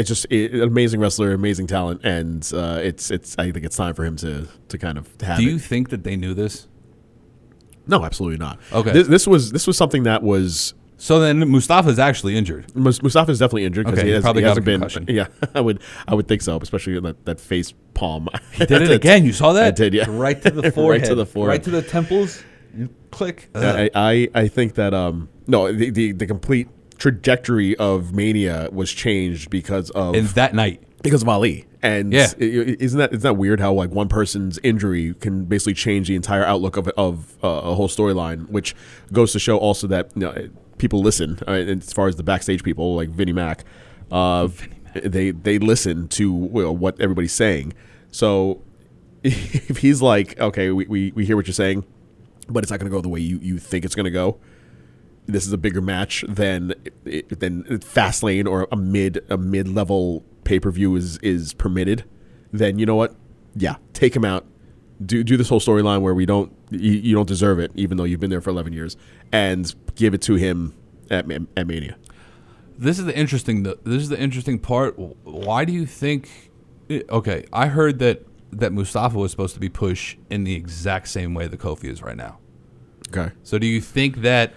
just amazing wrestler, amazing talent, and I think it's time for him to kind of have. Do you think that they knew this? No, absolutely not. Okay, this was something that was. So then Mustafa's actually injured. Mustafa's definitely injured because he probably hasn't been. Yeah, I would think so, especially in that face palm. He did it again. You saw that? I did. Yeah, right to the forehead. Right to the forehead. Right to the temples. Click. I think that the complete trajectory of Mania was changed because of Ali, and isn't that weird how like one person's injury can basically change the entire outlook of a whole storyline, which goes to show also that people listen. As far as the backstage people like Vinnie Mac, they listen to what everybody's saying. So if he's like, okay, we hear what you're saying, but it's not going to go the way you think it's going to go. This is a bigger match than Fastlane or a mid level pay per view is permitted. Then you know what? Yeah, take him out. Do this whole storyline where you don't deserve it, even though you've been there for 11 years, and give it to him at Mania. This is the interesting part. Why do you think? Okay, I heard that Mustafa was supposed to be pushed in the exact same way that Kofi is right now. Okay. So do you think that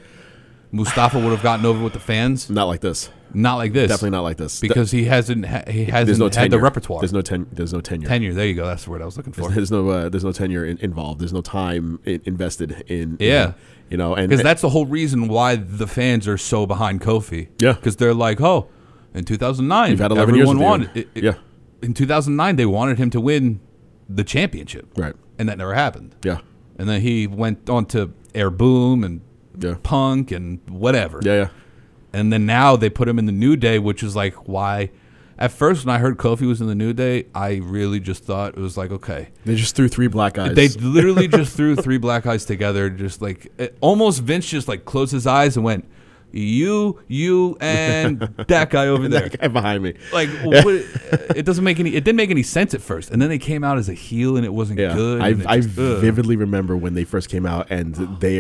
Mustafa would have gotten over with the fans? Not like this. Not like this. Definitely not like this. Because he hasn't had the repertoire. There's no tenure. Tenure. There you go. That's the word I was looking for. There's no tenure involved. There's no time invested in. Yeah. Because that's the whole reason why the fans are so behind Kofi. Yeah. Because they're like, oh, in 2009, you've had 11 everyone years wanted it. Yeah. In 2009, they wanted him to win the championship, right? And that never happened. Yeah, and then he went on to Air Boom and Punk and whatever. Yeah. And then now they put him in the New Day, which is like why. At first, when I heard Kofi was in the New Day, I really just thought it was like, okay, they just threw three black eyes. They literally just threw three black eyes together, just like almost Vince just like closed his eyes and went, you, and that guy over there. That guy behind me. Like, it doesn't make any. It didn't make any sense at first, and then they came out as a heel, and it wasn't good. I vividly remember when they first came out, and they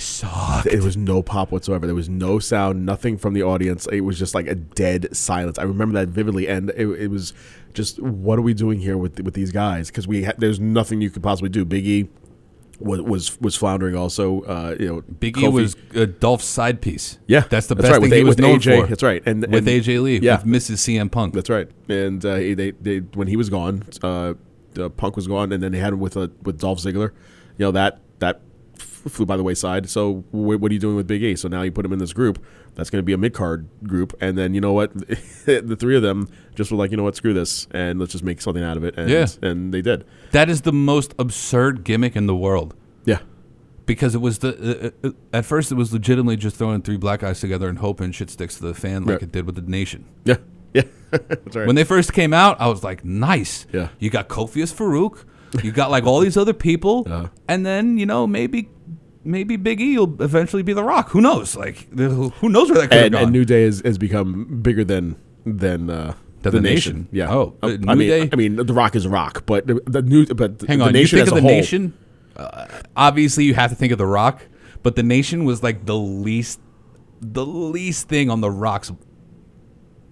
sucked. It was no pop whatsoever. There was no sound, nothing from the audience. It was just like a dead silence. I remember that vividly, and it was just, what are we doing here with these guys? Because there's nothing you could possibly do. Big E was floundering also. Big E was Dolph's side piece. Yeah. That's the best thing he was known for. That's right. And with AJ Lee, with Mrs. CM Punk. That's right. And they when he was gone, Punk was gone, and then they had him with Dolph Ziggler. That flew by the wayside. So what are you doing with Big E? So now you put him in this group. That's going to be a mid-card group. And then, the three of them just were like, screw this, and let's just make something out of it. And they did. That is the most absurd gimmick in the world. Yeah. Because it was at first it was legitimately just throwing three black guys together and hoping shit sticks to the fan like it did with The Nation. Yeah. Yeah. That's right. When they first came out, I was like, nice. Yeah. You got Kofi as Farouk. You got all these other people. Uh-huh. And then, maybe Big E will eventually be The Rock. Who knows? Who knows where that could have gone? And New Day has become bigger than the Nation. Yeah. Oh, New Day. The Rock is a Rock, but the Nation as a whole. Hang on. You think of the Nation? Obviously, you have to think of the Rock, but the Nation was the least thing on the Rock's.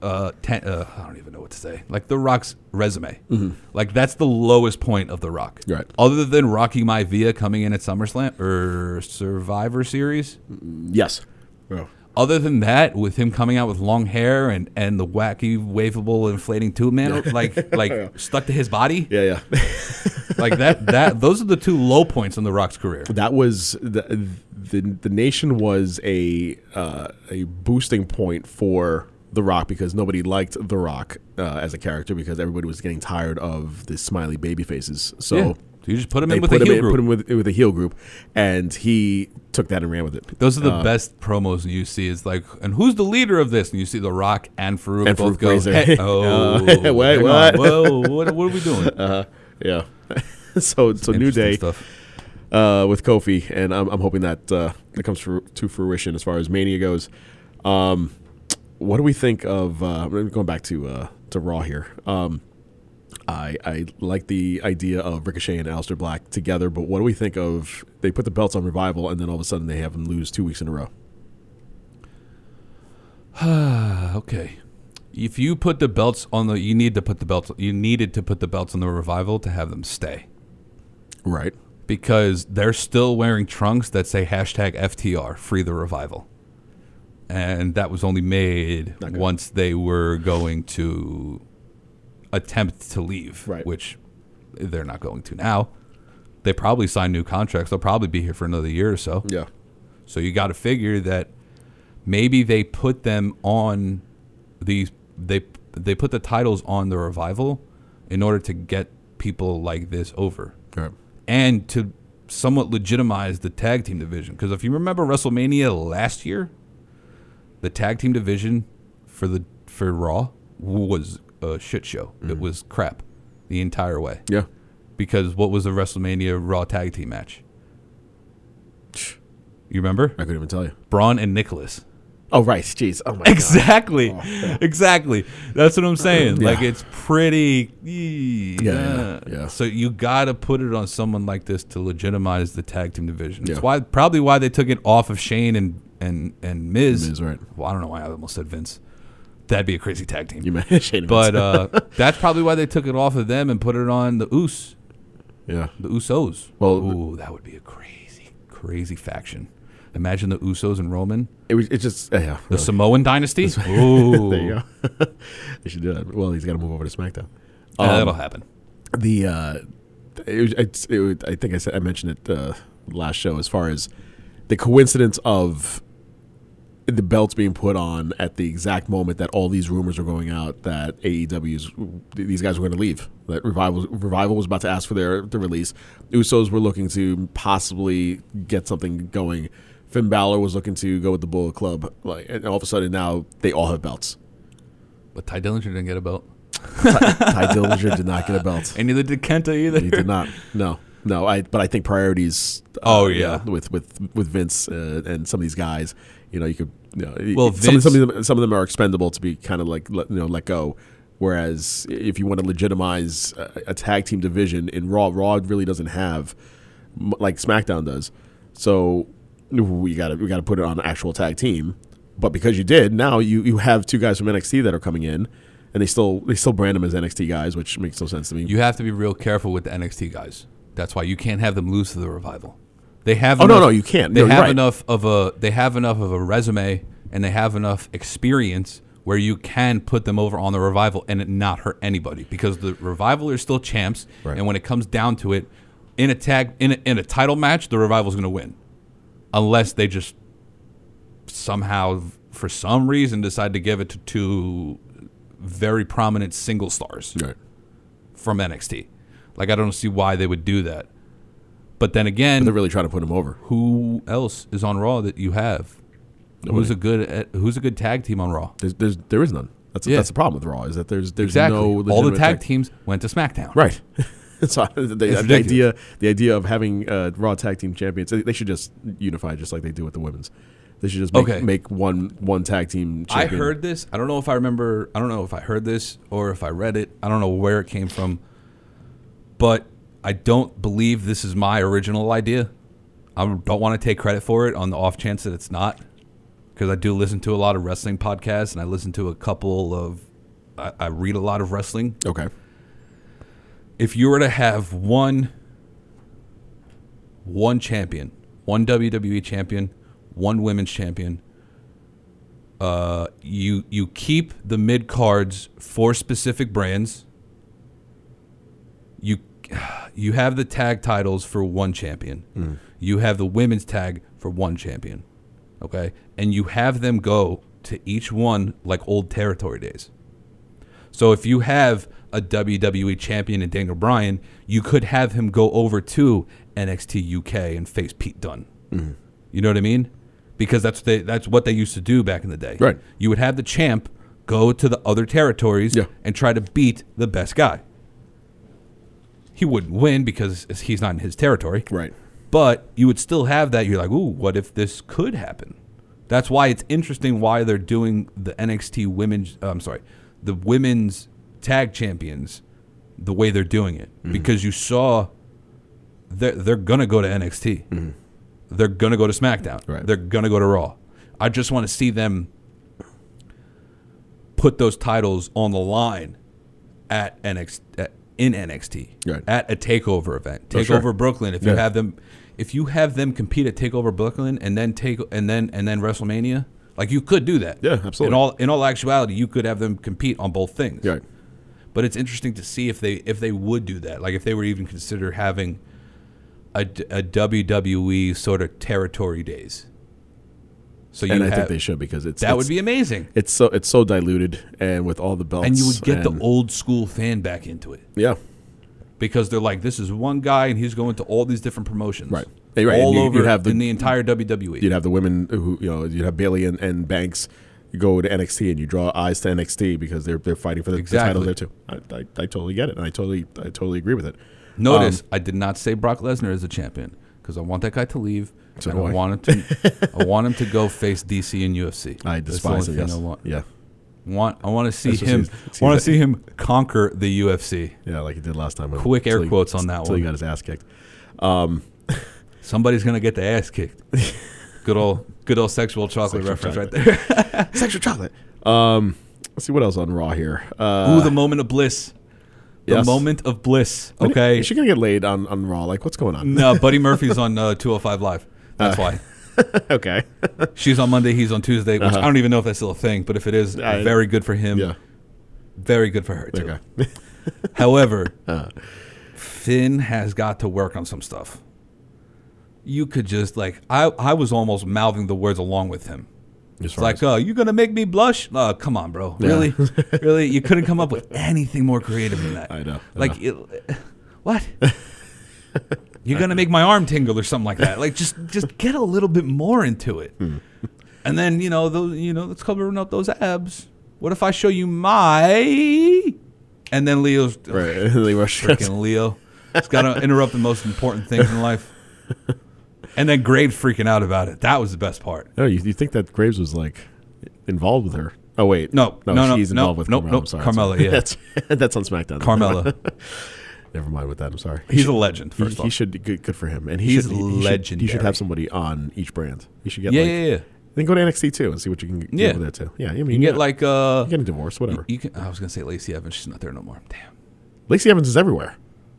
I don't even know what to say. The Rock's resume, that's the lowest point of the Rock. Right. Other than Rocky Maivia coming in at SummerSlam or Survivor Series. Yes. Oh. Other than that, with him coming out with long hair and the wacky waveable inflating tube man, stuck to his body. Yeah, yeah. Those are the two low points on the Rock's career. That was the Nation was a boosting point for The Rock, because nobody liked The Rock as a character, because everybody was getting tired of the smiley baby faces. So you just put him in with a heel group. Put him with a heel group, and he took that and ran with it. Those are the best promos you see. Is and who's the leader of this? And you see The Rock and Farouk both go, hey, wait, what? Whoa, what are we doing? Yeah. so New Day stuff. With Kofi, and I'm hoping that it comes to fruition as far as Mania goes. What do we think of going back to Raw here? I like the idea of Ricochet and Aleister Black together, but what do we think of they put the belts on Revival and then all of a sudden they have them lose 2 weeks in a row? Okay. If you put the belts on you needed to put the belts on the Revival to have them stay. Right. Because they're still wearing trunks that say #FTR, free the Revival. And that was only made once they were going to attempt to leave, which they're not going to now. They probably signed new contracts. They'll probably be here for another year or so. Yeah. So you got to figure that maybe they put them on these. They put the titles on the Revival in order to get people like this over, and to somewhat legitimize the tag team division. Because if you remember WrestleMania last year, the tag team division for Raw was a shit show. Mm-hmm. It was crap the entire way. Yeah. Because what was the WrestleMania Raw tag team match? You remember? I couldn't even tell you. Braun and Nicholas. Oh, right. Jeez. Oh, my God. Exactly. Oh. Exactly. That's what I'm saying. It's pretty... Yeah. So you got to put it on someone like this to legitimize the tag team division. That's probably why they took it off of Shane and Miz, right? Well, I don't know why I almost said Vince. That'd be a crazy tag team. You meant Shane and Vince. But that's probably why they took it off of them and put it on the Usos. Yeah, the Usos. Well, that would be a crazy, crazy faction. Imagine the Usos and Roman. It's just the Samoan dynasty. Ooh, there you go. They should do that. Well, he's got to move over to SmackDown. That'll happen. I think I mentioned it last show as far as the coincidence of the belts being put on at the exact moment that all these rumors are going out that these guys were going to leave. That Revival was about to ask for their release. Usos were looking to possibly get something going. Finn Balor was looking to go with the Bullet Club. And all of a sudden now they all have belts. But Ty Dillinger didn't get a belt. Ty Dillinger did not get a belt. And neither did Kenta either. He did not. No. But I think priorities. With Vince and some of these guys. You could. Some of them are expendable to be kind of let go. Whereas if you want to legitimize a tag team division in Raw really doesn't have like SmackDown does. So we gotta put it on an actual tag team. But because you did, now you have two guys from NXT that are coming in, and they still brand them as NXT guys, which makes no sense to me. You have to be real careful with the NXT guys. That's why you can't have them lose to the Revival. They have enough, you can't. They have enough of a resume and they have enough experience where you can put them over on the Revival and it not hurt anybody, because the Revival are still champs, right. And when it comes down to it, in a tag in a title match, the Revival's going to win, unless they just somehow for some reason decide to give it to two very prominent single stars, right, from NXT. Like, I don't see why they would do that. But then again, but they're really trying to put him over. Who else is on Raw that you have? Nobody. Who's a good tag team on Raw? There is none. That's the problem with Raw, is that there's exactly no all the tag teams went to SmackDown. Right. So the idea of having Raw tag team champions, they should just unify, just like they do with the women's. They should just make one tag team champion. I heard this. I don't know if I heard this or if I read it. I don't know where it came from. But I don't believe this is my original idea. I don't want to take credit for it on the off chance that it's not, because I do listen to a lot of wrestling podcasts, and I listen to a couple of – I read a lot of wrestling. Okay. If you were to have one champion, one WWE champion, one women's champion, you keep the mid-cards for specific brands. You have the tag titles for one champion. Mm. You have the women's tag for one champion. Okay? And you have them go to each one like old territory days. So if you have a WWE champion in Daniel Bryan, you could have him go over to NXT UK and face Pete Dunne. Mm. You know what I mean? Because that's what they used to do back in the day. Right. You would have the champ go to the other territories and try to beat the best guy. He wouldn't win because he's not in his territory. Right. But you would still have that. You're like, ooh, what if this could happen? That's why it's interesting why they're doing the NXT women's, the women's tag champions the way they're doing it. Mm-hmm. Because you saw they're going to go to NXT. Mm-hmm. They're going to go to SmackDown. Right. They're going to go to Raw. I just want to see them put those titles on the line at NXT. In NXT, right, at a takeover event, Brooklyn. If you have them, compete at Takeover Brooklyn, and then take and then WrestleMania, like you could do that. Yeah, absolutely. In all actuality, you could have them compete on both things. Right. But it's interesting to see if they would do that. Like if they would even consider having a WWE sort of territory days. So I think they should, because would be amazing. It's so diluted, and with all the belts, and you would get the old school fan back into it. Yeah, because they're like, this is one guy, and he's going to all these different promotions, right? Right. All over in the entire WWE. You'd have the women who you'd have Bayley and Banks go to NXT, and you draw eyes to NXT because they're fighting for the title there too. I totally get it, and I totally agree with it. Notice I did not say Brock Lesnar is a champion, because I want that guy to leave. So I want him to. I want him to go face DC and UFC. I despise it. Yes. I want to see him conquer the UFC. Yeah, like he did last time. Quick air quotes on that one. Until he got his ass kicked. Somebody's gonna get the ass kicked. Good old sexual chocolate reference right there. Sexual chocolate. Let's see what else on Raw here. The moment of bliss. The moment of bliss. Okay, is she gonna get laid on Raw? Like, what's going on? No, Buddy Murphy's on 205 Live. That's why. Okay. She's on Monday. He's on Tuesday. Which I don't even know if that's still a thing, but if it is, very good for him. Yeah. Very good for her too. Okay. However, Finn has got to work on some stuff. You could just like I was almost mouthing the words along with him. It's like, oh, you're going to make me blush? Oh, come on, bro. Really? Yeah. Really? You couldn't come up with anything more creative than that. I know. What? You're going to make my arm tingle or something like that. Like, just get a little bit more into it. Mm. And then, let's cover up those abs. What if I show you my... And then Leo's... Right. Freaking Leo. It's got to interrupt the most important things in life. And then Graves freaking out about it. That was the best part. Oh, you think that Graves was like involved with her? Oh wait, no, she's involved with Carmella. Nope. Sorry, Carmella, yeah, that's on SmackDown. Carmella. Never mind with that. I'm sorry. He's a legend. First off, he should good for him. And he's legendary. You should have somebody on each brand. You should get yeah. Then go to NXT too and see what you can get over there too. Yeah, I mean, you can get like you get a divorce, whatever. You can, I was gonna say Lacey Evans. She's not there no more. Damn. Lacey Evans is everywhere,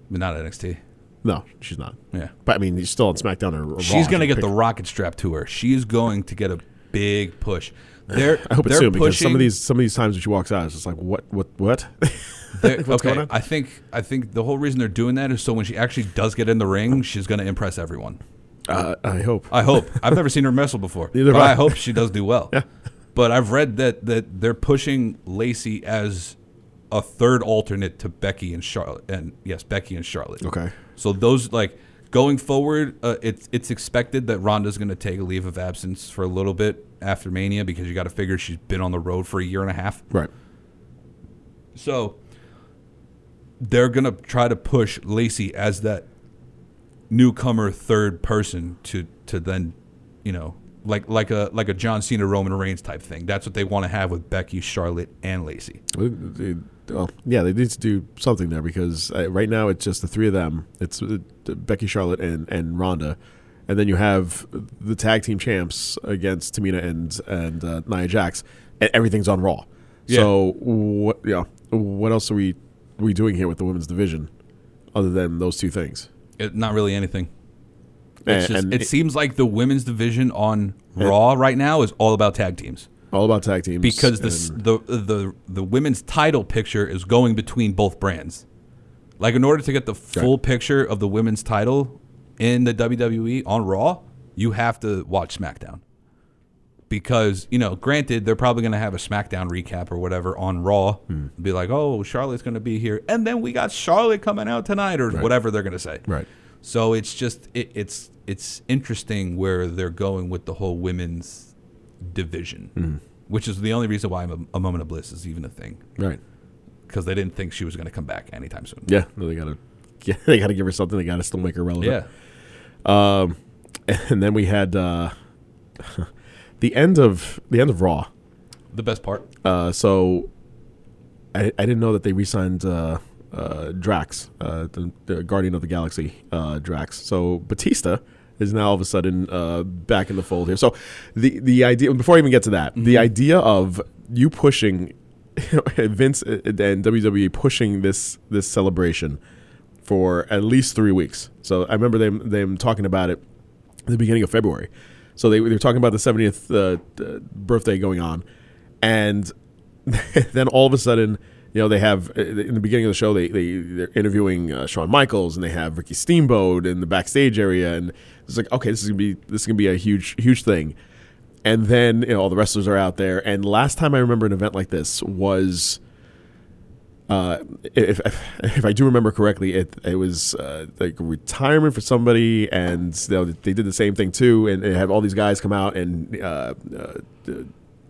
but not NXT. No, she's not. Yeah. But, I mean, he's still on SmackDown or Raw. She's going to get the rocket strapped to her. She is going to get a big push. I hope it's soon, because some of these times when she walks out, it's just like, what? What's going on? I think the whole reason they're doing that is so when she actually does get in the ring, she's going to impress everyone. I hope. I've never seen her wrestle before. But I hope she does do well. Yeah. But I've read that they're pushing Lacey as a third alternate to Becky and Charlotte. And yes, Becky and Charlotte. Okay. So those, like, going forward, it's expected that Rhonda's going to take a leave of absence for a little bit after Mania, because you got to figure she's been on the road for a year and a half. Right. So they're going to try to push Lacey as that newcomer third person to then, you know, like a John Cena, Roman Reigns type thing. That's what they want to have with Becky, Charlotte, and Lacey. Well, yeah, they need to do something there, because right now it's just the three of them. It's Becky, Charlotte, and Rhonda. And then you have the tag team champs against Tamina and Nia Jax. And everything's on Raw. Yeah. So what else are we doing here with the women's division other than those two things? Not really anything. It seems like the women's division on Raw right now is all about tag teams. All about tag teams, because the women's title picture is going between both brands. Like, in order to get the full picture of the women's title in the WWE on Raw, you have to watch SmackDown, because, you know, granted, they're probably going to have a SmackDown recap or whatever on Raw, be like, oh, Charlotte's going to be here, and then we got Charlotte coming out tonight, or whatever they're going to say. Right. So it's just it's interesting where they're going with the whole women's division, which is the only reason why a Moment of Bliss is even a thing, right? Because they didn't think she was going to come back anytime soon. Yeah, no, they got to give her something. They got to still make her relevant. Yeah. And then we had the end of Raw, the best part. So I didn't know that they re-signed Drax, the Guardian of the Galaxy, Drax. So Batista is now all of a sudden back in the fold here. So the idea, before I even get to that, the idea of you pushing, Vince and WWE pushing this celebration for at least 3 weeks. So I remember them talking about it at the beginning of February. So they were talking about the 70th birthday going on. And then all of a sudden, you know, they have, in the beginning of the show, they're interviewing Shawn Michaels, and they have Ricky Steamboat in the backstage area, and it's like, okay, this is gonna be a huge thing. And then, you know, all the wrestlers are out there. And last time I remember an event like this was, if I do remember correctly, it was like retirement for somebody, and they did the same thing too, and they have all these guys come out, and the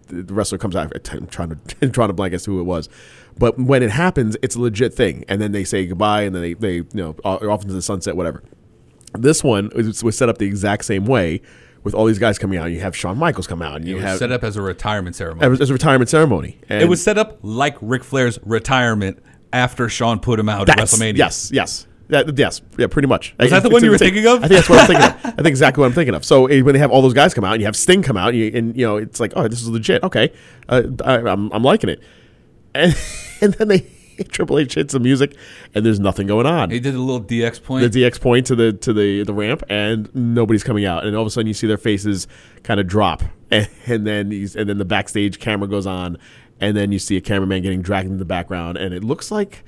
wrestler comes out. I'm trying to blank as to who it was. But when it happens, it's a legit thing. And then they say goodbye, and then they you know, off into the sunset, whatever. This one was set up the exact same way, with all these guys coming out. You have Shawn Michaels come out, and it was set up as a retirement ceremony. And it was set up like Ric Flair's retirement after Shawn put him out at WrestleMania. Yes. Yeah, pretty much. Is that the one you were thinking of? I think that's what I'm thinking of. I think exactly what I'm thinking of. So when they have all those guys come out, and you have Sting come out, and it's like, oh, this is legit. Okay, I'm liking it. And then they Triple H hits the music, and there's nothing going on. He did a little DX point. The DX point to the ramp, and nobody's coming out. And all of a sudden, you see their faces kind of drop, and then the backstage camera goes on, and then you see a cameraman getting dragged into the background, and it looks like,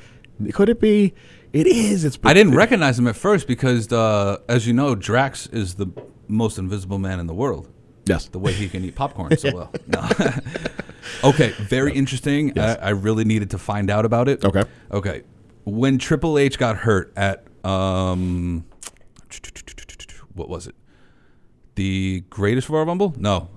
could it be? It is. I didn't recognize him at first because, as you know, Drax is the most invisible man in the world. Yes. The way he can eat popcorn so well. No. Okay, very interesting. Yes. I really needed to find out about it. Okay. When Triple H got hurt at, what was it? The Greatest Royal Rumble? No.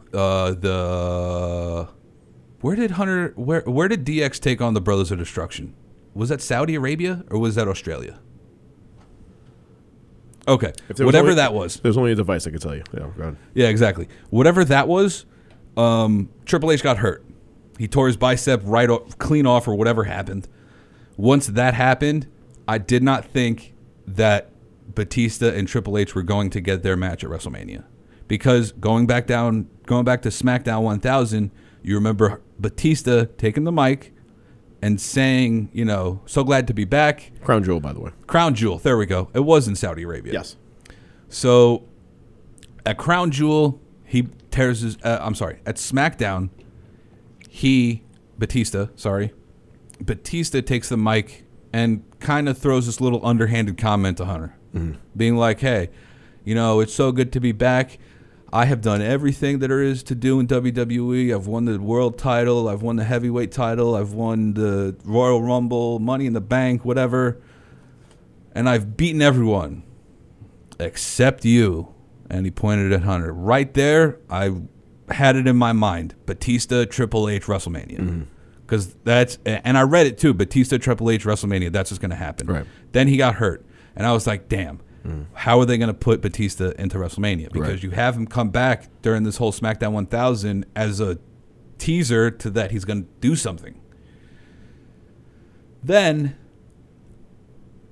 Where did DX take on the Brothers of Destruction? Was that Saudi Arabia or was that Australia? Okay, whatever that was. There's only a device I could tell you. Yeah, go ahead. Yeah, exactly. Whatever that was, Triple H got hurt. He tore his bicep right off, clean off, or whatever happened. Once that happened, I did not think that Batista and Triple H were going to get their match at WrestleMania, because going back to SmackDown 1000, you remember Batista taking the mic and sang, you know, "So Glad to Be Back." Crown Jewel, by the way. Crown Jewel. There we go. It was in Saudi Arabia. Yes. So at Crown Jewel, he tears his... at SmackDown, Batista takes the mic and kind of throws this little underhanded comment to Hunter, being like, "Hey, you know, it's so good to be back. I have done everything that there is to do in WWE. I've won the world title. I've won the heavyweight title. I've won the Royal Rumble, Money in the Bank, whatever. And I've beaten everyone except you." And he pointed at Hunter. Right there, I had it in my mind. Batista, Triple H, WrestleMania. Because that's, and I read it too, Batista, Triple H, WrestleMania, that's what's going to happen. Right. Then he got hurt. And I was like, damn, how are they going to put Batista into WrestleMania? Because you have him come back during this whole SmackDown 1000 as a teaser to that he's going to do something. Then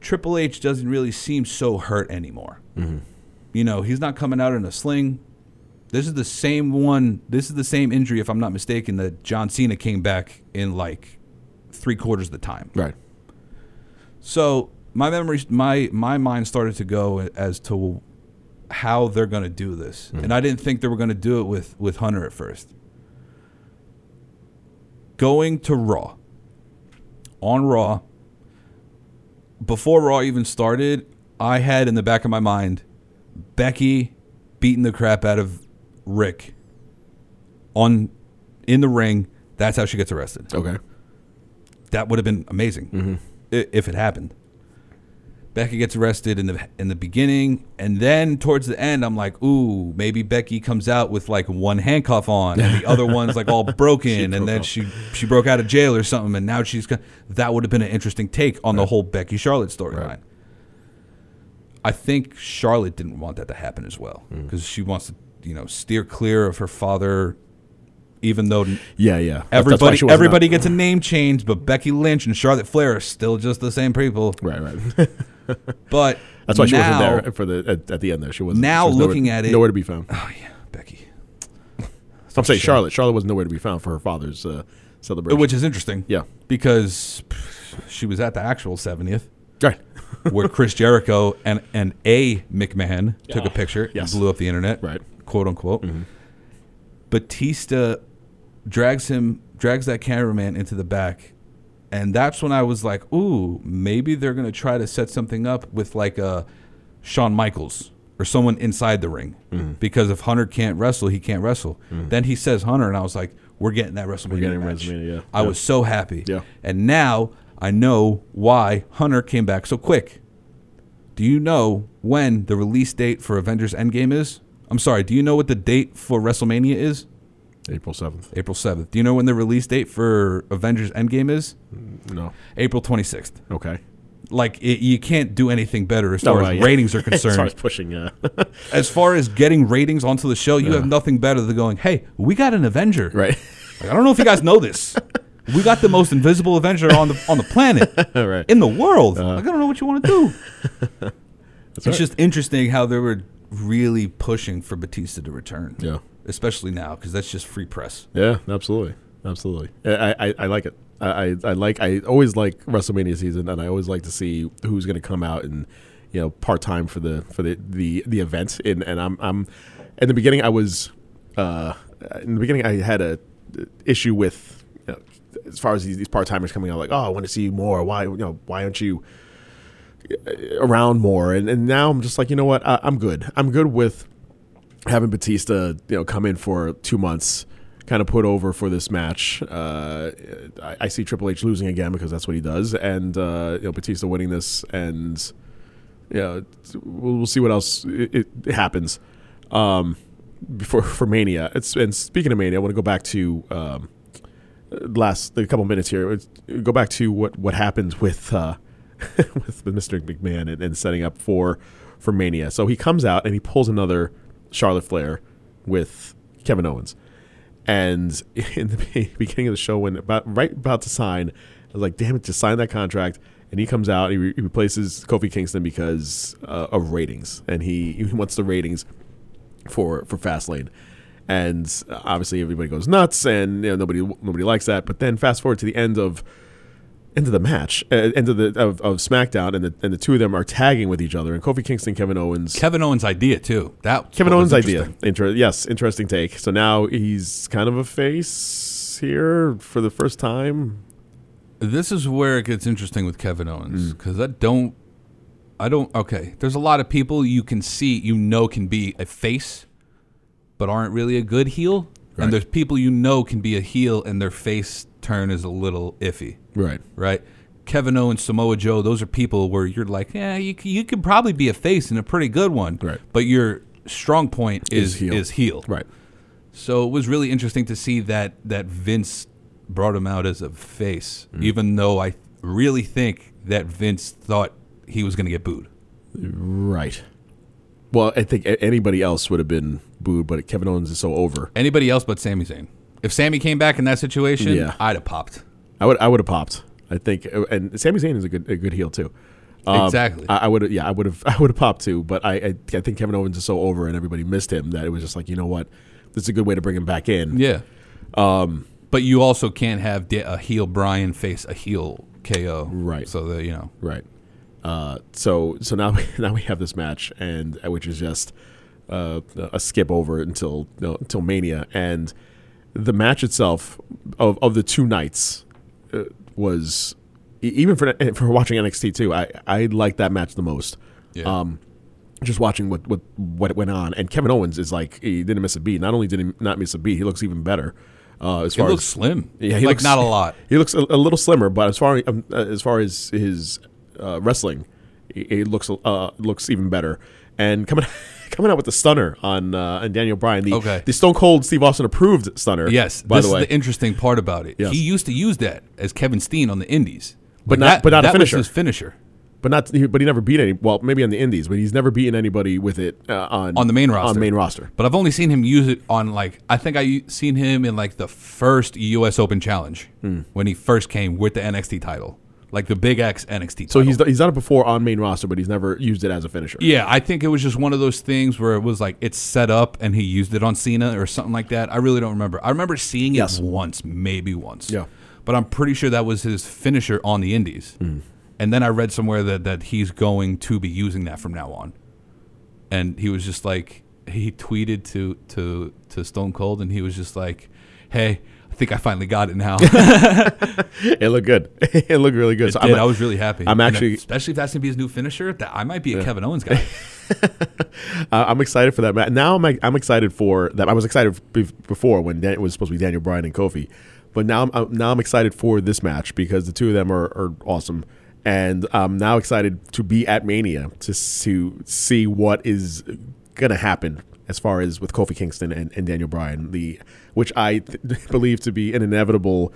Triple H doesn't really seem so hurt anymore. You know, he's not coming out in a sling. This is the same one. This is the same injury, if I'm not mistaken, that John Cena came back in like 3/4 of the time. Right. So my memories, my mind started to go as to how they're going to do this, and I didn't think they were going to do it with Hunter at first. Going to Raw. On Raw, before Raw even started, I had in the back of my mind Becky beating the crap out of Rick in the ring. That's how she gets arrested. Okay. That would have been amazing if it happened. Becky gets arrested in the beginning, and then towards the end, I'm like, ooh, maybe Becky comes out with like one handcuff on, and the other one's like all broken, and then she broke out of jail or something, and now she's that would have been an interesting take on the whole Becky Charlotte storyline. Right. I think Charlotte didn't want that to happen as well, because she wants to, you know, steer clear of her father, even though everybody gets a name change, but Becky Lynch and Charlotte Flair are still just the same people. Right. But that's why she wasn't there for the at the end there. She wasn't. Now she was nowhere to be found. Oh yeah, Becky. I'm saying Charlotte. Charlotte was nowhere to be found for her father's celebration, which is interesting. Yeah, because she was at the actual 70th. Right. Where Chris Jericho and A. McMahon took a picture and blew up the internet, right? Quote unquote. Batista drags that cameraman into the back, and that's when I was like, "Ooh, maybe they're gonna try to set something up with like a Shawn Michaels or someone inside the ring, because if Hunter can't wrestle, he can't wrestle." Then he says Hunter, and I was like, "We're getting that WrestleMania match." I was so happy, and now I know why Hunter came back so quick. Do you know when the release date for Avengers Endgame is? I'm sorry, do you know what the date for WrestleMania is? April 7th. April 7th. Do you know when the release date for Avengers Endgame is? No. April 26th. Okay. Like, you can't do anything better as far as ratings are concerned. As far as pushing, as far as getting ratings onto the show, you have nothing better than going, "Hey, we got an Avenger." Right. Like, I don't know if you guys know this. We got the most invisible Avenger on the planet, in the world. Like, I don't know what you want to do. It's just interesting how they were really pushing for Batista to return. Yeah, especially now, because that's just free press. Yeah, absolutely. I like it. I always like WrestleMania season, and I always like to see who's going to come out and, you know, part time for the events. And I'm in the beginning. I had a issue with, as far as these part-timers coming out, like, "Oh, I want to see you more. Why aren't you around more?" And now I'm just like, you know what? I'm good. I'm good with having Batista, you know, come in for 2 months, kind of put over for this match. I see Triple H losing again, because that's what he does, and you know, Batista winning this, and you know, we'll see what else it happens for Mania. And speaking of Mania, I want to go back to. A couple minutes here. Go back to what happened with Mr. McMahon and setting up for Mania. So he comes out and he pulls another Charlotte Flair with Kevin Owens. And in the beginning of the show, when about to sign, I was like, "Damn it, just sign that contract." And he comes out. He replaces Kofi Kingston because of ratings, and he wants the ratings for Fastlane. And obviously everybody goes nuts, and you know, nobody likes that. But then fast forward to the end of into the match, into the of SmackDown, and the two of them are tagging with each other. And Kofi Kingston, Kevin Owens' idea too. That Kevin Owens' idea. Yes, interesting take. So now he's kind of a face here for the first time. This is where it gets interesting with Kevin Owens, because I don't. Okay, there's a lot of people you can see, can be a face, but aren't really a good heel. Right. And there's people can be a heel, and their face turn is a little iffy. Right. Kevin Owens, Samoa Joe, those are people where you're like, yeah, you could probably be a face and a pretty good one. Right. But your strong point is heel. Right. So it was really interesting to see that Vince brought him out as a face, even though I really think that Vince thought he was going to get booed. Right. Well, I think anybody else would have been booed, but Kevin Owens is so over. Anybody else but Sami Zayn. If Sammy came back in that situation, I'd have popped. I would have popped. I think, and Sami Zayn is a good heel too. Exactly. I would have popped too. But I think Kevin Owens is so over, and everybody missed him, that it was just like, you know what, this is a good way to bring him back in. Yeah. But you also can't have a heel Bryan face a heel KO. Right. So that Right. So now we have this match, and which is just a skip over until Mania. And the match itself of the two nights was, even for watching NXT too, I liked that match the most. Yeah. Just watching what went on, and Kevin Owens is like, he didn't miss a beat. Not only did he not miss a beat, he looks even better. He looks slim. Yeah, he looks not a lot. He looks a little slimmer, but as far as his wrestling, it looks even better. And coming out with the stunner on Daniel Bryan, the Stone Cold Steve Austin approved stunner. Yes, this is the interesting part about it. Yes. He used to use that as Kevin Steen on the Indies, but not a finisher. That was his finisher. But he never beat any. Well, maybe on the Indies, but he's never beaten anybody with it on the main roster. On the main roster. But I've only seen him use it seen him in like the first U.S. Open Challenge when he first came with the NXT title. Like the Big X NXT title. So he's done it before on main roster, but he's never used it as a finisher. Yeah, I think it was just one of those things where it was like it's set up and he used it on Cena or something like that. I really don't remember. I remember seeing it once, maybe once. Yeah. But I'm pretty sure that was his finisher on the Indies. Mm. And then I read somewhere that he's going to be using that from now on. And he was just like, he tweeted to Stone Cold, and he was just like, hey, I think I finally got it now. It looked good. It looked really good. I was really happy. I'm actually, especially if that's gonna be his new finisher, that I might be a Kevin Owens guy. I'm excited for that match. Now I'm excited for that. I was excited before when it was supposed to be Daniel Bryan and Kofi, but now I'm excited for this match because the two of them are awesome, and I'm now excited to be at Mania to see what is gonna happen. As far as with Kofi Kingston and Daniel Bryan, which I believe to be an inevitable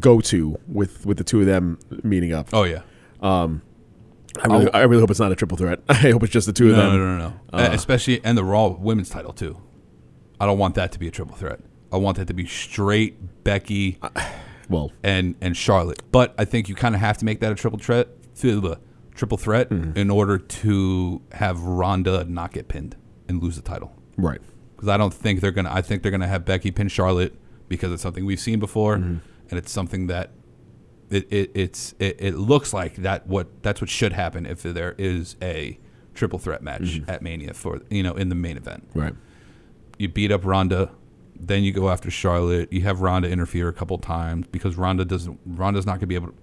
go-to with the two of them meeting up. Oh, yeah. I really hope it's not a triple threat. I hope it's just the two of them. No. Especially, and the Raw women's title, too. I don't want that to be a triple threat. I want that to be straight Becky and Charlotte. But I think you kind of have to make that a triple threat in order to have Rhonda not get pinned and lose the title. Right. Because I think they're going to have Becky pin Charlotte because it's something we've seen before, and it's something that it looks like that's what should happen if there is a triple threat match at Mania for in the main event. Right. You beat up Ronda, then you go after Charlotte. You have Ronda interfere a couple times because Ronda's not going to be able to.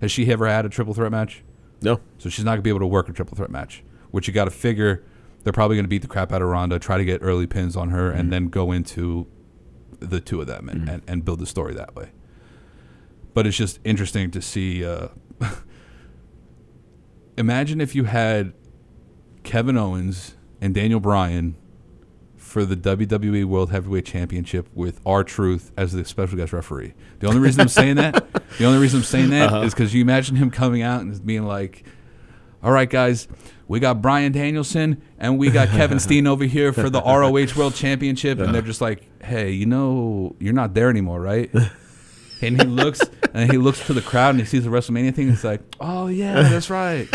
Has she ever had a triple threat match? No. So she's not going to be able to work a triple threat match, which you got to figure. They're probably going to beat the crap out of Ronda, try to get early pins on her, and then go into the two of them and build the story that way. But it's just interesting to see. Imagine if you had Kevin Owens and Daniel Bryan for the WWE World Heavyweight Championship with R-Truth as the special guest referee. The only reason I'm saying that is because you imagine him coming out and being like, all right, guys, we got Bryan Danielson and we got Kevin Steen over here for the ROH World Championship. And they're just like, hey, you're not there anymore, right? And he looks to the crowd and he sees the WrestleMania thing. And he's like, oh, yeah, that's right.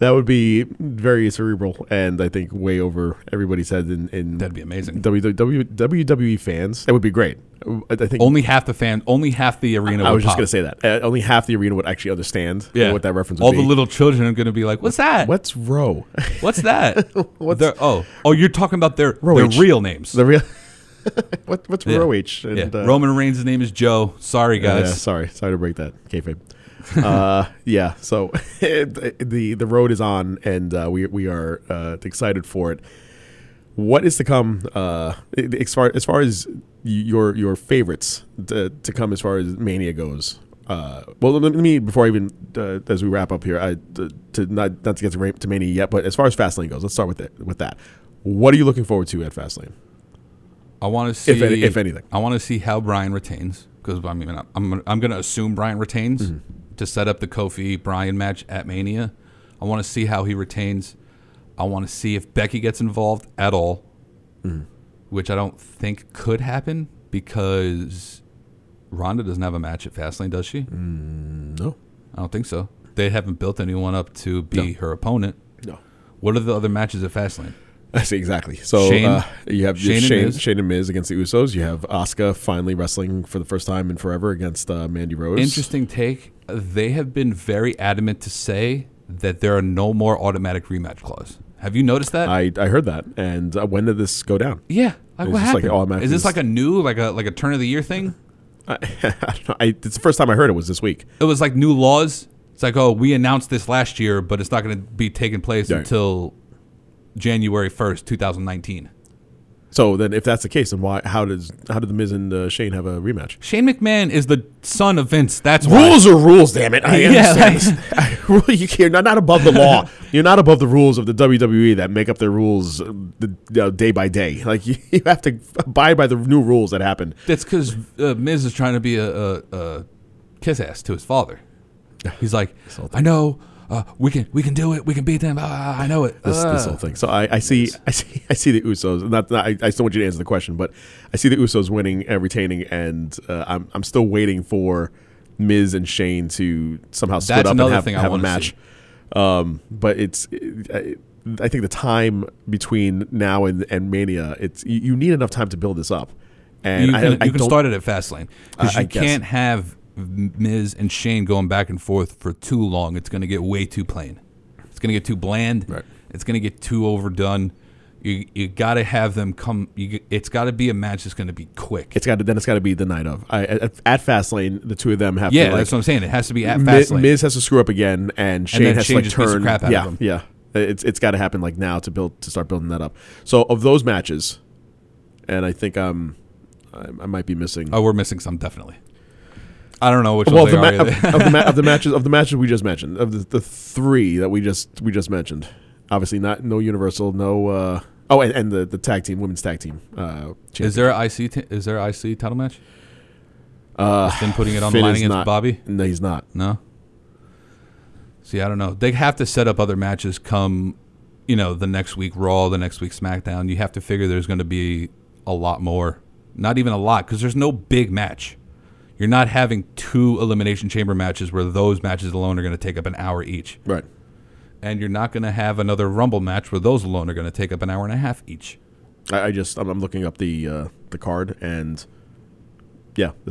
That would be very cerebral, and I think way over everybody's head. That'd be amazing. WWE fans, that would be great. I think only half the arena. I was just going to say that only half the arena would actually understand what that reference would be. All the little children are going to be like, "What's that? What's Roe? What's that? You're talking about their real names. The real." What's Roe H? And, Roman Reigns' name is Joe. Sorry, guys. Sorry to break that kayfabe. So the road is on, and we are excited for it. What is to come? As far as your favorites to come, as far as Mania goes. Let me before I even as we wrap up here, not to get to Mania yet, but as far as Fastlane goes, let's start with that. What are you looking forward to at Fastlane? I want to see if anything. I want to see how Brian retains, because I mean I'm going to assume Brian retains to set up the Kofi Brian match at Mania. I want to see how he retains. I want to see if Becky gets involved at all, which I don't think could happen because Rhonda doesn't have a match at Fastlane, does she? No, I don't think so. They haven't built anyone up to be her opponent. No. What are the other matches at Fastlane? I see, exactly. So Shane, you have Shane and Miz against the Usos. You have Asuka finally wrestling for the first time in forever against Mandy Rose. Interesting take. They have been very adamant to say that there are no more automatic rematch clause. Have you noticed that? I heard that. And when did this go down? Yeah. What happened? Is this like a new, like a turn of the year thing? I don't know. It's the first time I heard it was this week. It was like new laws. It's like, oh, we announced this last year, but it's not going to be taking place until January 1st, 2019. So then if that's the case, then why? How did the Miz and Shane have a rematch? Shane McMahon is the son of Vince. That's why. Rules are rules, damn it. I understand. You're not above the law. You're not above the rules of the WWE that make up their rules day by day. Like you have to abide by the new rules that happen. That's because Miz is trying to be a kiss ass to his father. He's like, I know. We can do it. We can beat them. I know it. This whole thing. So I see the Usos. I still want you to answer the question, but I see the Usos winning and retaining, and I'm still waiting for Miz and Shane to somehow split up and have a match. But I think the time between now and Mania, you need enough time to build this up, and you can start it at Fastlane because you can't have Miz and Shane going back and forth for too long. It's going to get way too plain. It's going to get too bland. Right. It's going to get too overdone. You got to have them come. It's got to be a match that's going to be quick. It's got to be the night of. At Fastlane, the two of them have to. Yeah, that's what I'm saying. It has to be at Fastlane. Miz has to screw up again, and Shane has to turn. Crap out of him. Yeah. It's got to happen like now to start building that up. So of those matches, and I think I might be missing. Oh, we're missing some definitely. I don't know which ones they are. Of the matches we just mentioned, of the three that we just mentioned, obviously no Universal, no. And the tag team, women's tag team. Is there an IC title match? Finn putting it on the line against Bobby. No, he's not. No. See, I don't know. They have to set up other matches. Come, the next week Raw, the next week SmackDown. You have to figure there's going to be a lot more. Not even a lot, because there's no big match. You're not having two Elimination Chamber matches where those matches alone are going to take up an hour each. Right. And you're not going to have another Rumble match where those alone are going to take up an hour and a half each. I'm looking up the card, and those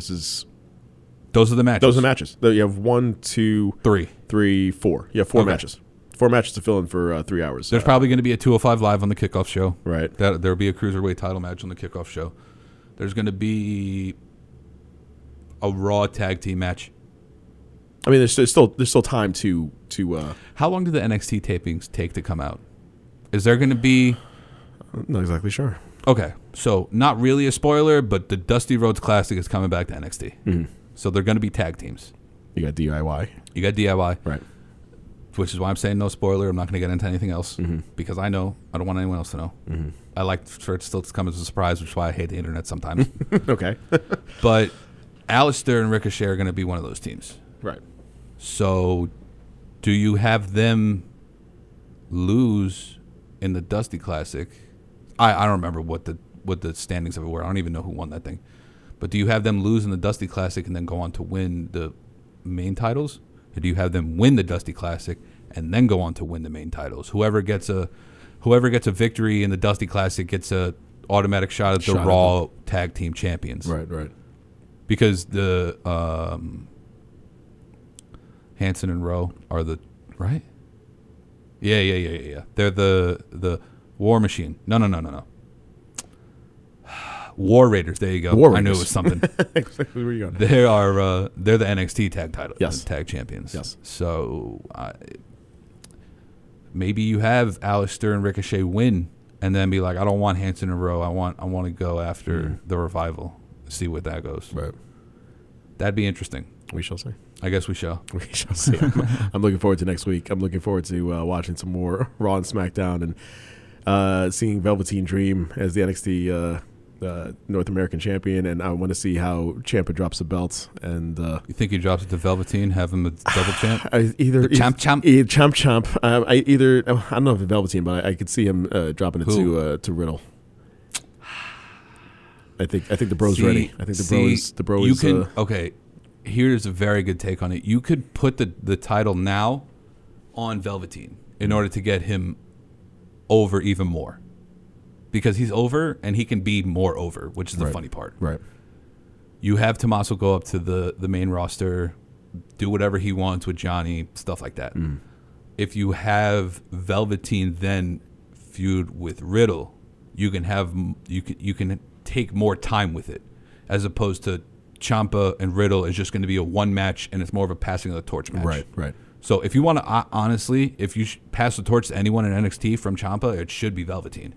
are the matches. You have 1, 2, 3, 4. You have four matches. 4 matches to fill in for 3 hours. There's probably going to be a 205 Live on the kickoff show. Right. There'll be a Cruiserweight title match on the kickoff show. There's going to be a Raw tag team match. I mean, there's still time to. How long do the NXT tapings take to come out? Is there going to be? I'm not exactly sure. Okay, so not really a spoiler, but the Dusty Rhodes Classic is coming back to NXT. Mm-hmm. So they're going to be tag teams. You got DIY, right? Which is why I'm saying no spoiler. I'm not going to get into anything else because I know I don't want anyone else to know. Mm-hmm. I like for it still to come as a surprise, which is why I hate the internet sometimes. Okay, but Aleister and Ricochet are going to be one of those teams. Right. So do you have them lose in the Dusty Classic? I don't remember what the standings of it were. I don't even know who won that thing. But do you have them lose in the Dusty Classic and then go on to win the main titles? Or do you have them win the Dusty Classic and then go on to win the main titles. Whoever gets a victory in the Dusty Classic gets a automatic shot at the Raw Tag Team Champions. Right, right. Because the Hanson and Rowe are the right. Yeah. They're the War Machine. No. War Raiders. There you go. War Raiders. I knew it was something. Exactly where you going. They are. They're the NXT tag title. Yes. Tag champions. Yes. So maybe you have Aleister and Ricochet win, and then be like, I don't want Hanson and Rowe. I want to go after the Revival. See what that goes. Right. That'd be interesting. We shall see. I guess we shall. We shall see. I'm looking forward to next week. I'm looking forward to watching some more Raw and SmackDown and seeing Velveteen Dream as the NXT North American champion. And I want to see how Ciampa drops the belt. And you think he drops it to Velveteen? Have him a double champ? Champ. I don't know if it's Velveteen, but I could see him dropping it to Riddle. I think the bro's ready. I think the bro is. Okay. Here's a very good take on it. You could put the title now on Velveteen in order to get him over even more, because he's over and he can be more over, which is the funny part. Right. You have Tommaso go up to the main roster, do whatever he wants with Johnny, stuff like that. Mm. If you have Velveteen then feud with Riddle, you can take more time with it, as opposed to Ciampa and Riddle is just going to be a one match, and it's more of a passing of the torch match. Right. So if you want to, honestly, if you pass the torch to anyone in NXT from Ciampa, it should be Velveteen.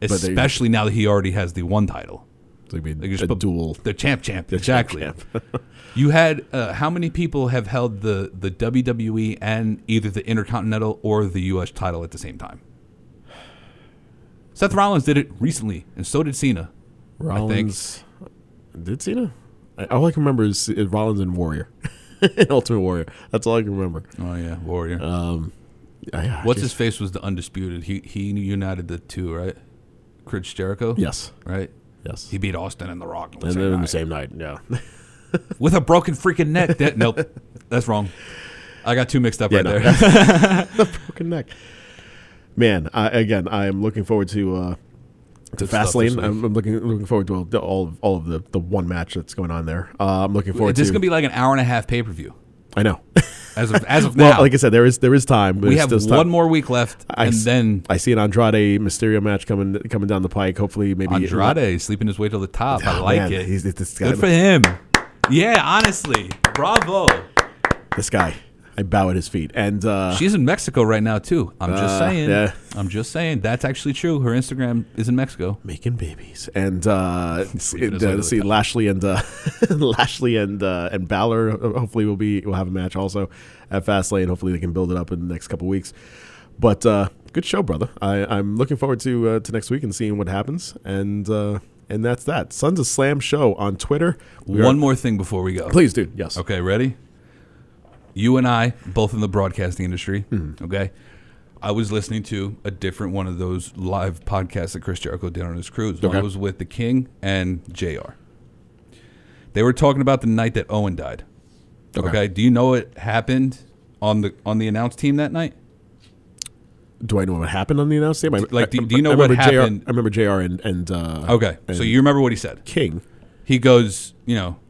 Especially now that he already has the one title. It's like a duel. The champ. Exactly. Champ. You had how many people have held the WWE and either the Intercontinental or the U.S. title at the same time? Seth Rollins did it recently, and so did Cena. Rollins. I think. Did Cena? All I can remember is Rollins and Warrior. And Ultimate Warrior. That's all I can remember. Oh, yeah, Warrior. What's-his-face was the Undisputed. He united the two, right? Chris Jericho? Yes. Right? Yes. He beat Austin and The Rock on the same night, yeah. With a broken freaking neck. Nope. That's wrong. I got two mixed up there. The broken neck. Man, I am looking forward to Fastlane. I'm looking forward to all of the one match that's going on there. I'm looking forward to. This is gonna be like an hour and a half pay-per-view. I know. As of now, like I said, there is time. We have one more week left, and then I see an Andrade Mysterio match coming down the pike. Hopefully, maybe Andrade sleeping his way to the top. Oh, I like it. This guy. Good for him. Yeah, honestly, bravo. This guy. I bow at his feet. And she's in Mexico right now, too. I'm just saying. Yeah. I'm just saying. That's actually true. Her Instagram is in Mexico. Making babies. And see, Lashley and Balor hopefully will have a match also at Fastlane. Hopefully they can build it up in the next couple weeks. But good show, brother. I'm looking forward to next week and seeing what happens. And that's that. Sons of Slam show on Twitter. One more thing before we go. Please, dude. Yes. Okay, ready? You and I, both in the broadcasting industry, okay? I was listening to a different one of those live podcasts that Chris Jericho did on his cruise. Okay. One was with The King and JR. They were talking about the night that Owen died. Okay? Do you know what happened on the announce team that night? Do I know what happened on the announce team? Do you know what happened? I remember JR and okay, and so you remember what he said. King. He goes, you know...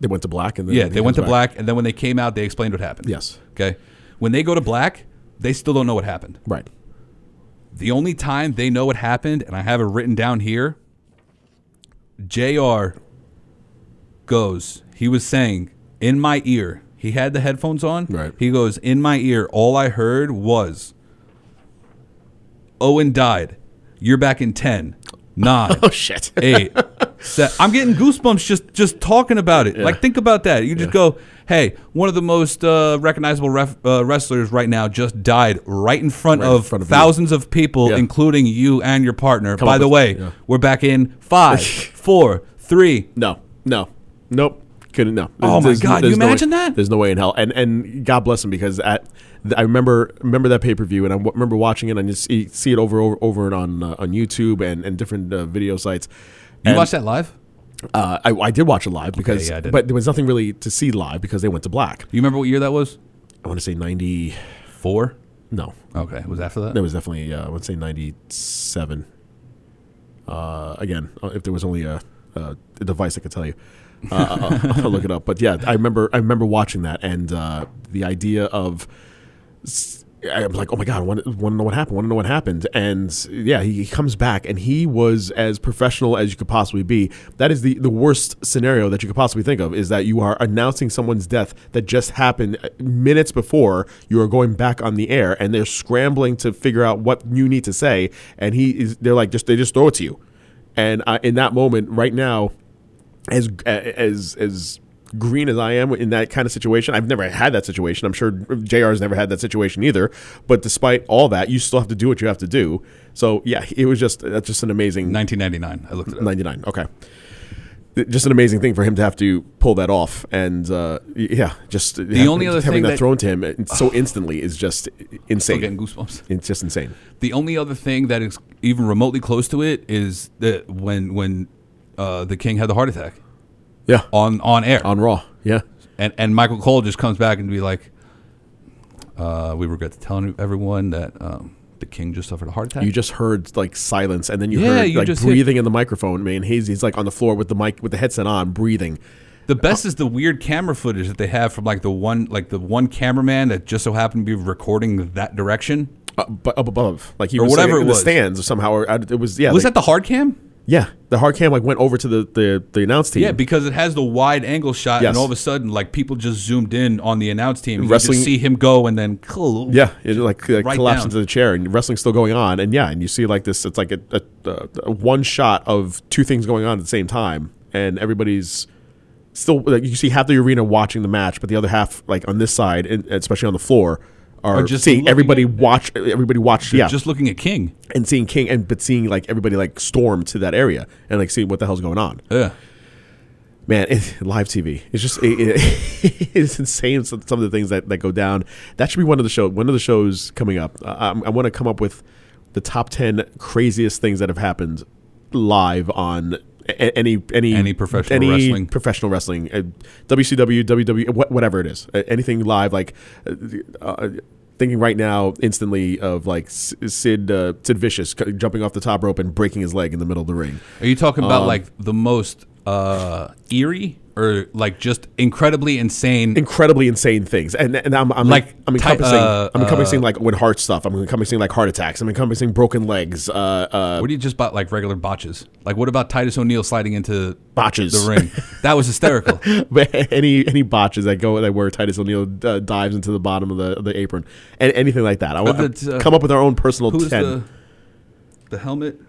They went to black. And then they went to black. And then when they came out, they explained what happened. Yes. Okay. When they go to black, they still don't know what happened. Right. The only time they know what happened, and I have it written down here, JR goes, he was saying, in my ear, he had the headphones on. Right. He goes, in my ear, all I heard was, Owen died. You're back in 10. 9. Oh, shit. 8. I'm getting goosebumps just talking about it. Yeah. Like, think about that. You just go, hey, one of the most recognizable wrestlers right now just died right in front of thousands of people, including you and your partner. By the way, we're back in 5, 4, 3. No. Nope. Couldn't. No. Oh, my God. You imagine that? There's no way in hell. And God bless him, because I remember that pay-per-view, and I remember watching it, and you see it over and on YouTube and different video sites. You watched that live? I did watch it live because, but there was nothing really to see live because they went to black. You remember what year that was? I want to say 90. 94? No. Okay. It was after that? It was definitely, I would say 97. Again, if there was only a device, I could tell you. I'll look it up. But yeah, I remember watching that, and the idea of, I'm like, oh my God, I want to know what happened. And yeah, he comes back, and he was as professional as you could possibly be. That is the worst scenario that you could possibly think of, is that you are announcing someone's death that just happened minutes before you are going back on the air, and they're scrambling to figure out what you need to say, and they just throw it to you. And in that moment, right now, as green as I am in that kind of situation, I've never had that situation. I'm sure JR's never had that situation either. But despite all that, you still have to do what you have to do. So yeah, it was just an amazing 1999. I looked it up. 99. Okay, just an amazing thing for him to have to pull that off. And yeah, just the only other thing that thrown to him so instantly is just insane. Still getting goosebumps. It's just insane. The only other thing that is even remotely close to it is that when the King had the heart attack. Yeah. On air. On Raw. Yeah. And Michael Cole just comes back and be like, we regret to tell everyone that the King just suffered a heart attack. You just heard like silence, and then you heard breathing in the microphone. I mean, he's like on the floor with the mic, with the headset on, breathing. The best is the weird camera footage that they have from the one cameraman that just so happened to be recording that direction. But up above. Like he or was whatever in the stands or somehow. Was that the hard cam? Yeah, the hard cam went over to the announce team. Yeah, because it has the wide angle shot, yes. And all of a sudden, people just zoomed in on the announce team. And you just see him go, and then it collapsed down into the chair, and wrestling's still going on. And yeah, and you see this. It's a one shot of two things going on at the same time, and everybody's still you see half the arena watching the match, but the other half on this side, and especially on the floor. Are just seeing everybody watch. Yeah, just looking at King and seeing King, but seeing everybody storm to that area and see what the hell's going on. Yeah, man, live TV. It's just it's insane. Some of the things that go down. That should be one of the shows coming up. I want to come up with the top 10 craziest things that have happened live on any professional wrestling, WCW, WWE, whatever it is, anything live. Thinking right now instantly of Sid Vicious jumping off the top rope and breaking his leg in the middle of the ring. Are you talking about the most eerie or just incredibly insane things? And I'm encompassing when heart stuff. I'm encompassing heart attacks. I'm encompassing broken legs. What do you just about regular botches? What about Titus O'Neil sliding into botches the ring? That was hysterical. Any botches where Titus O'Neil dives into the bottom of the apron and anything like that. I want to come up with our own personal 10. The helmet.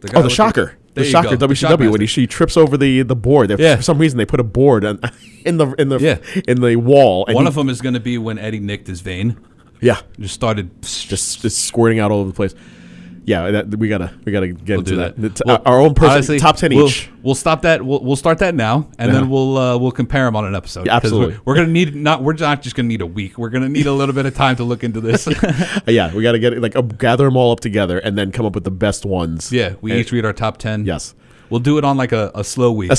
The Shocker. The Shocker, WCW, when she trips over the board. Yeah. For some reason, they put a board in the wall. And one of them is going to be when Eddie nicked his vein. Yeah, just started just squirting out all over the place. Yeah, we gotta get into that. Our own personal top 10 each. We'll stop that. We'll start that now, and then we'll compare them on an episode. Yeah, absolutely. We're gonna need We're not just gonna need a week. We're gonna need a little bit of time to look into this. Yeah, we gotta get gather them all up together, and then come up with the best ones. Yeah, we each read our top 10. Yes, we'll do it on a slow week.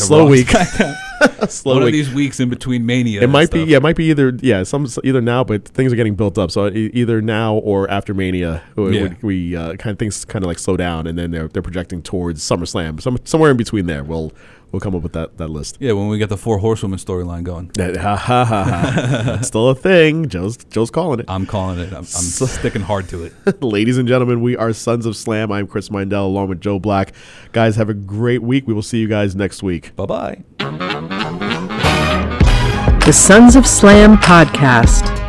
One of these weeks in between Mania. It might be either now, but things are getting built up. So either now or after Mania, things slow down, and then they're projecting towards SummerSlam. Somewhere in between there, we'll come up with that list. Yeah, when we get the Four Horsewomen storyline going. That's still a thing. Joe's calling it. I'm calling it. I'm sticking hard to it. Ladies and gentlemen, we are Sons of Slam. I'm Chris Mindell along with Joe Black. Guys, have a great week. We will see you guys next week. Bye-bye. The Sons of Slam podcast.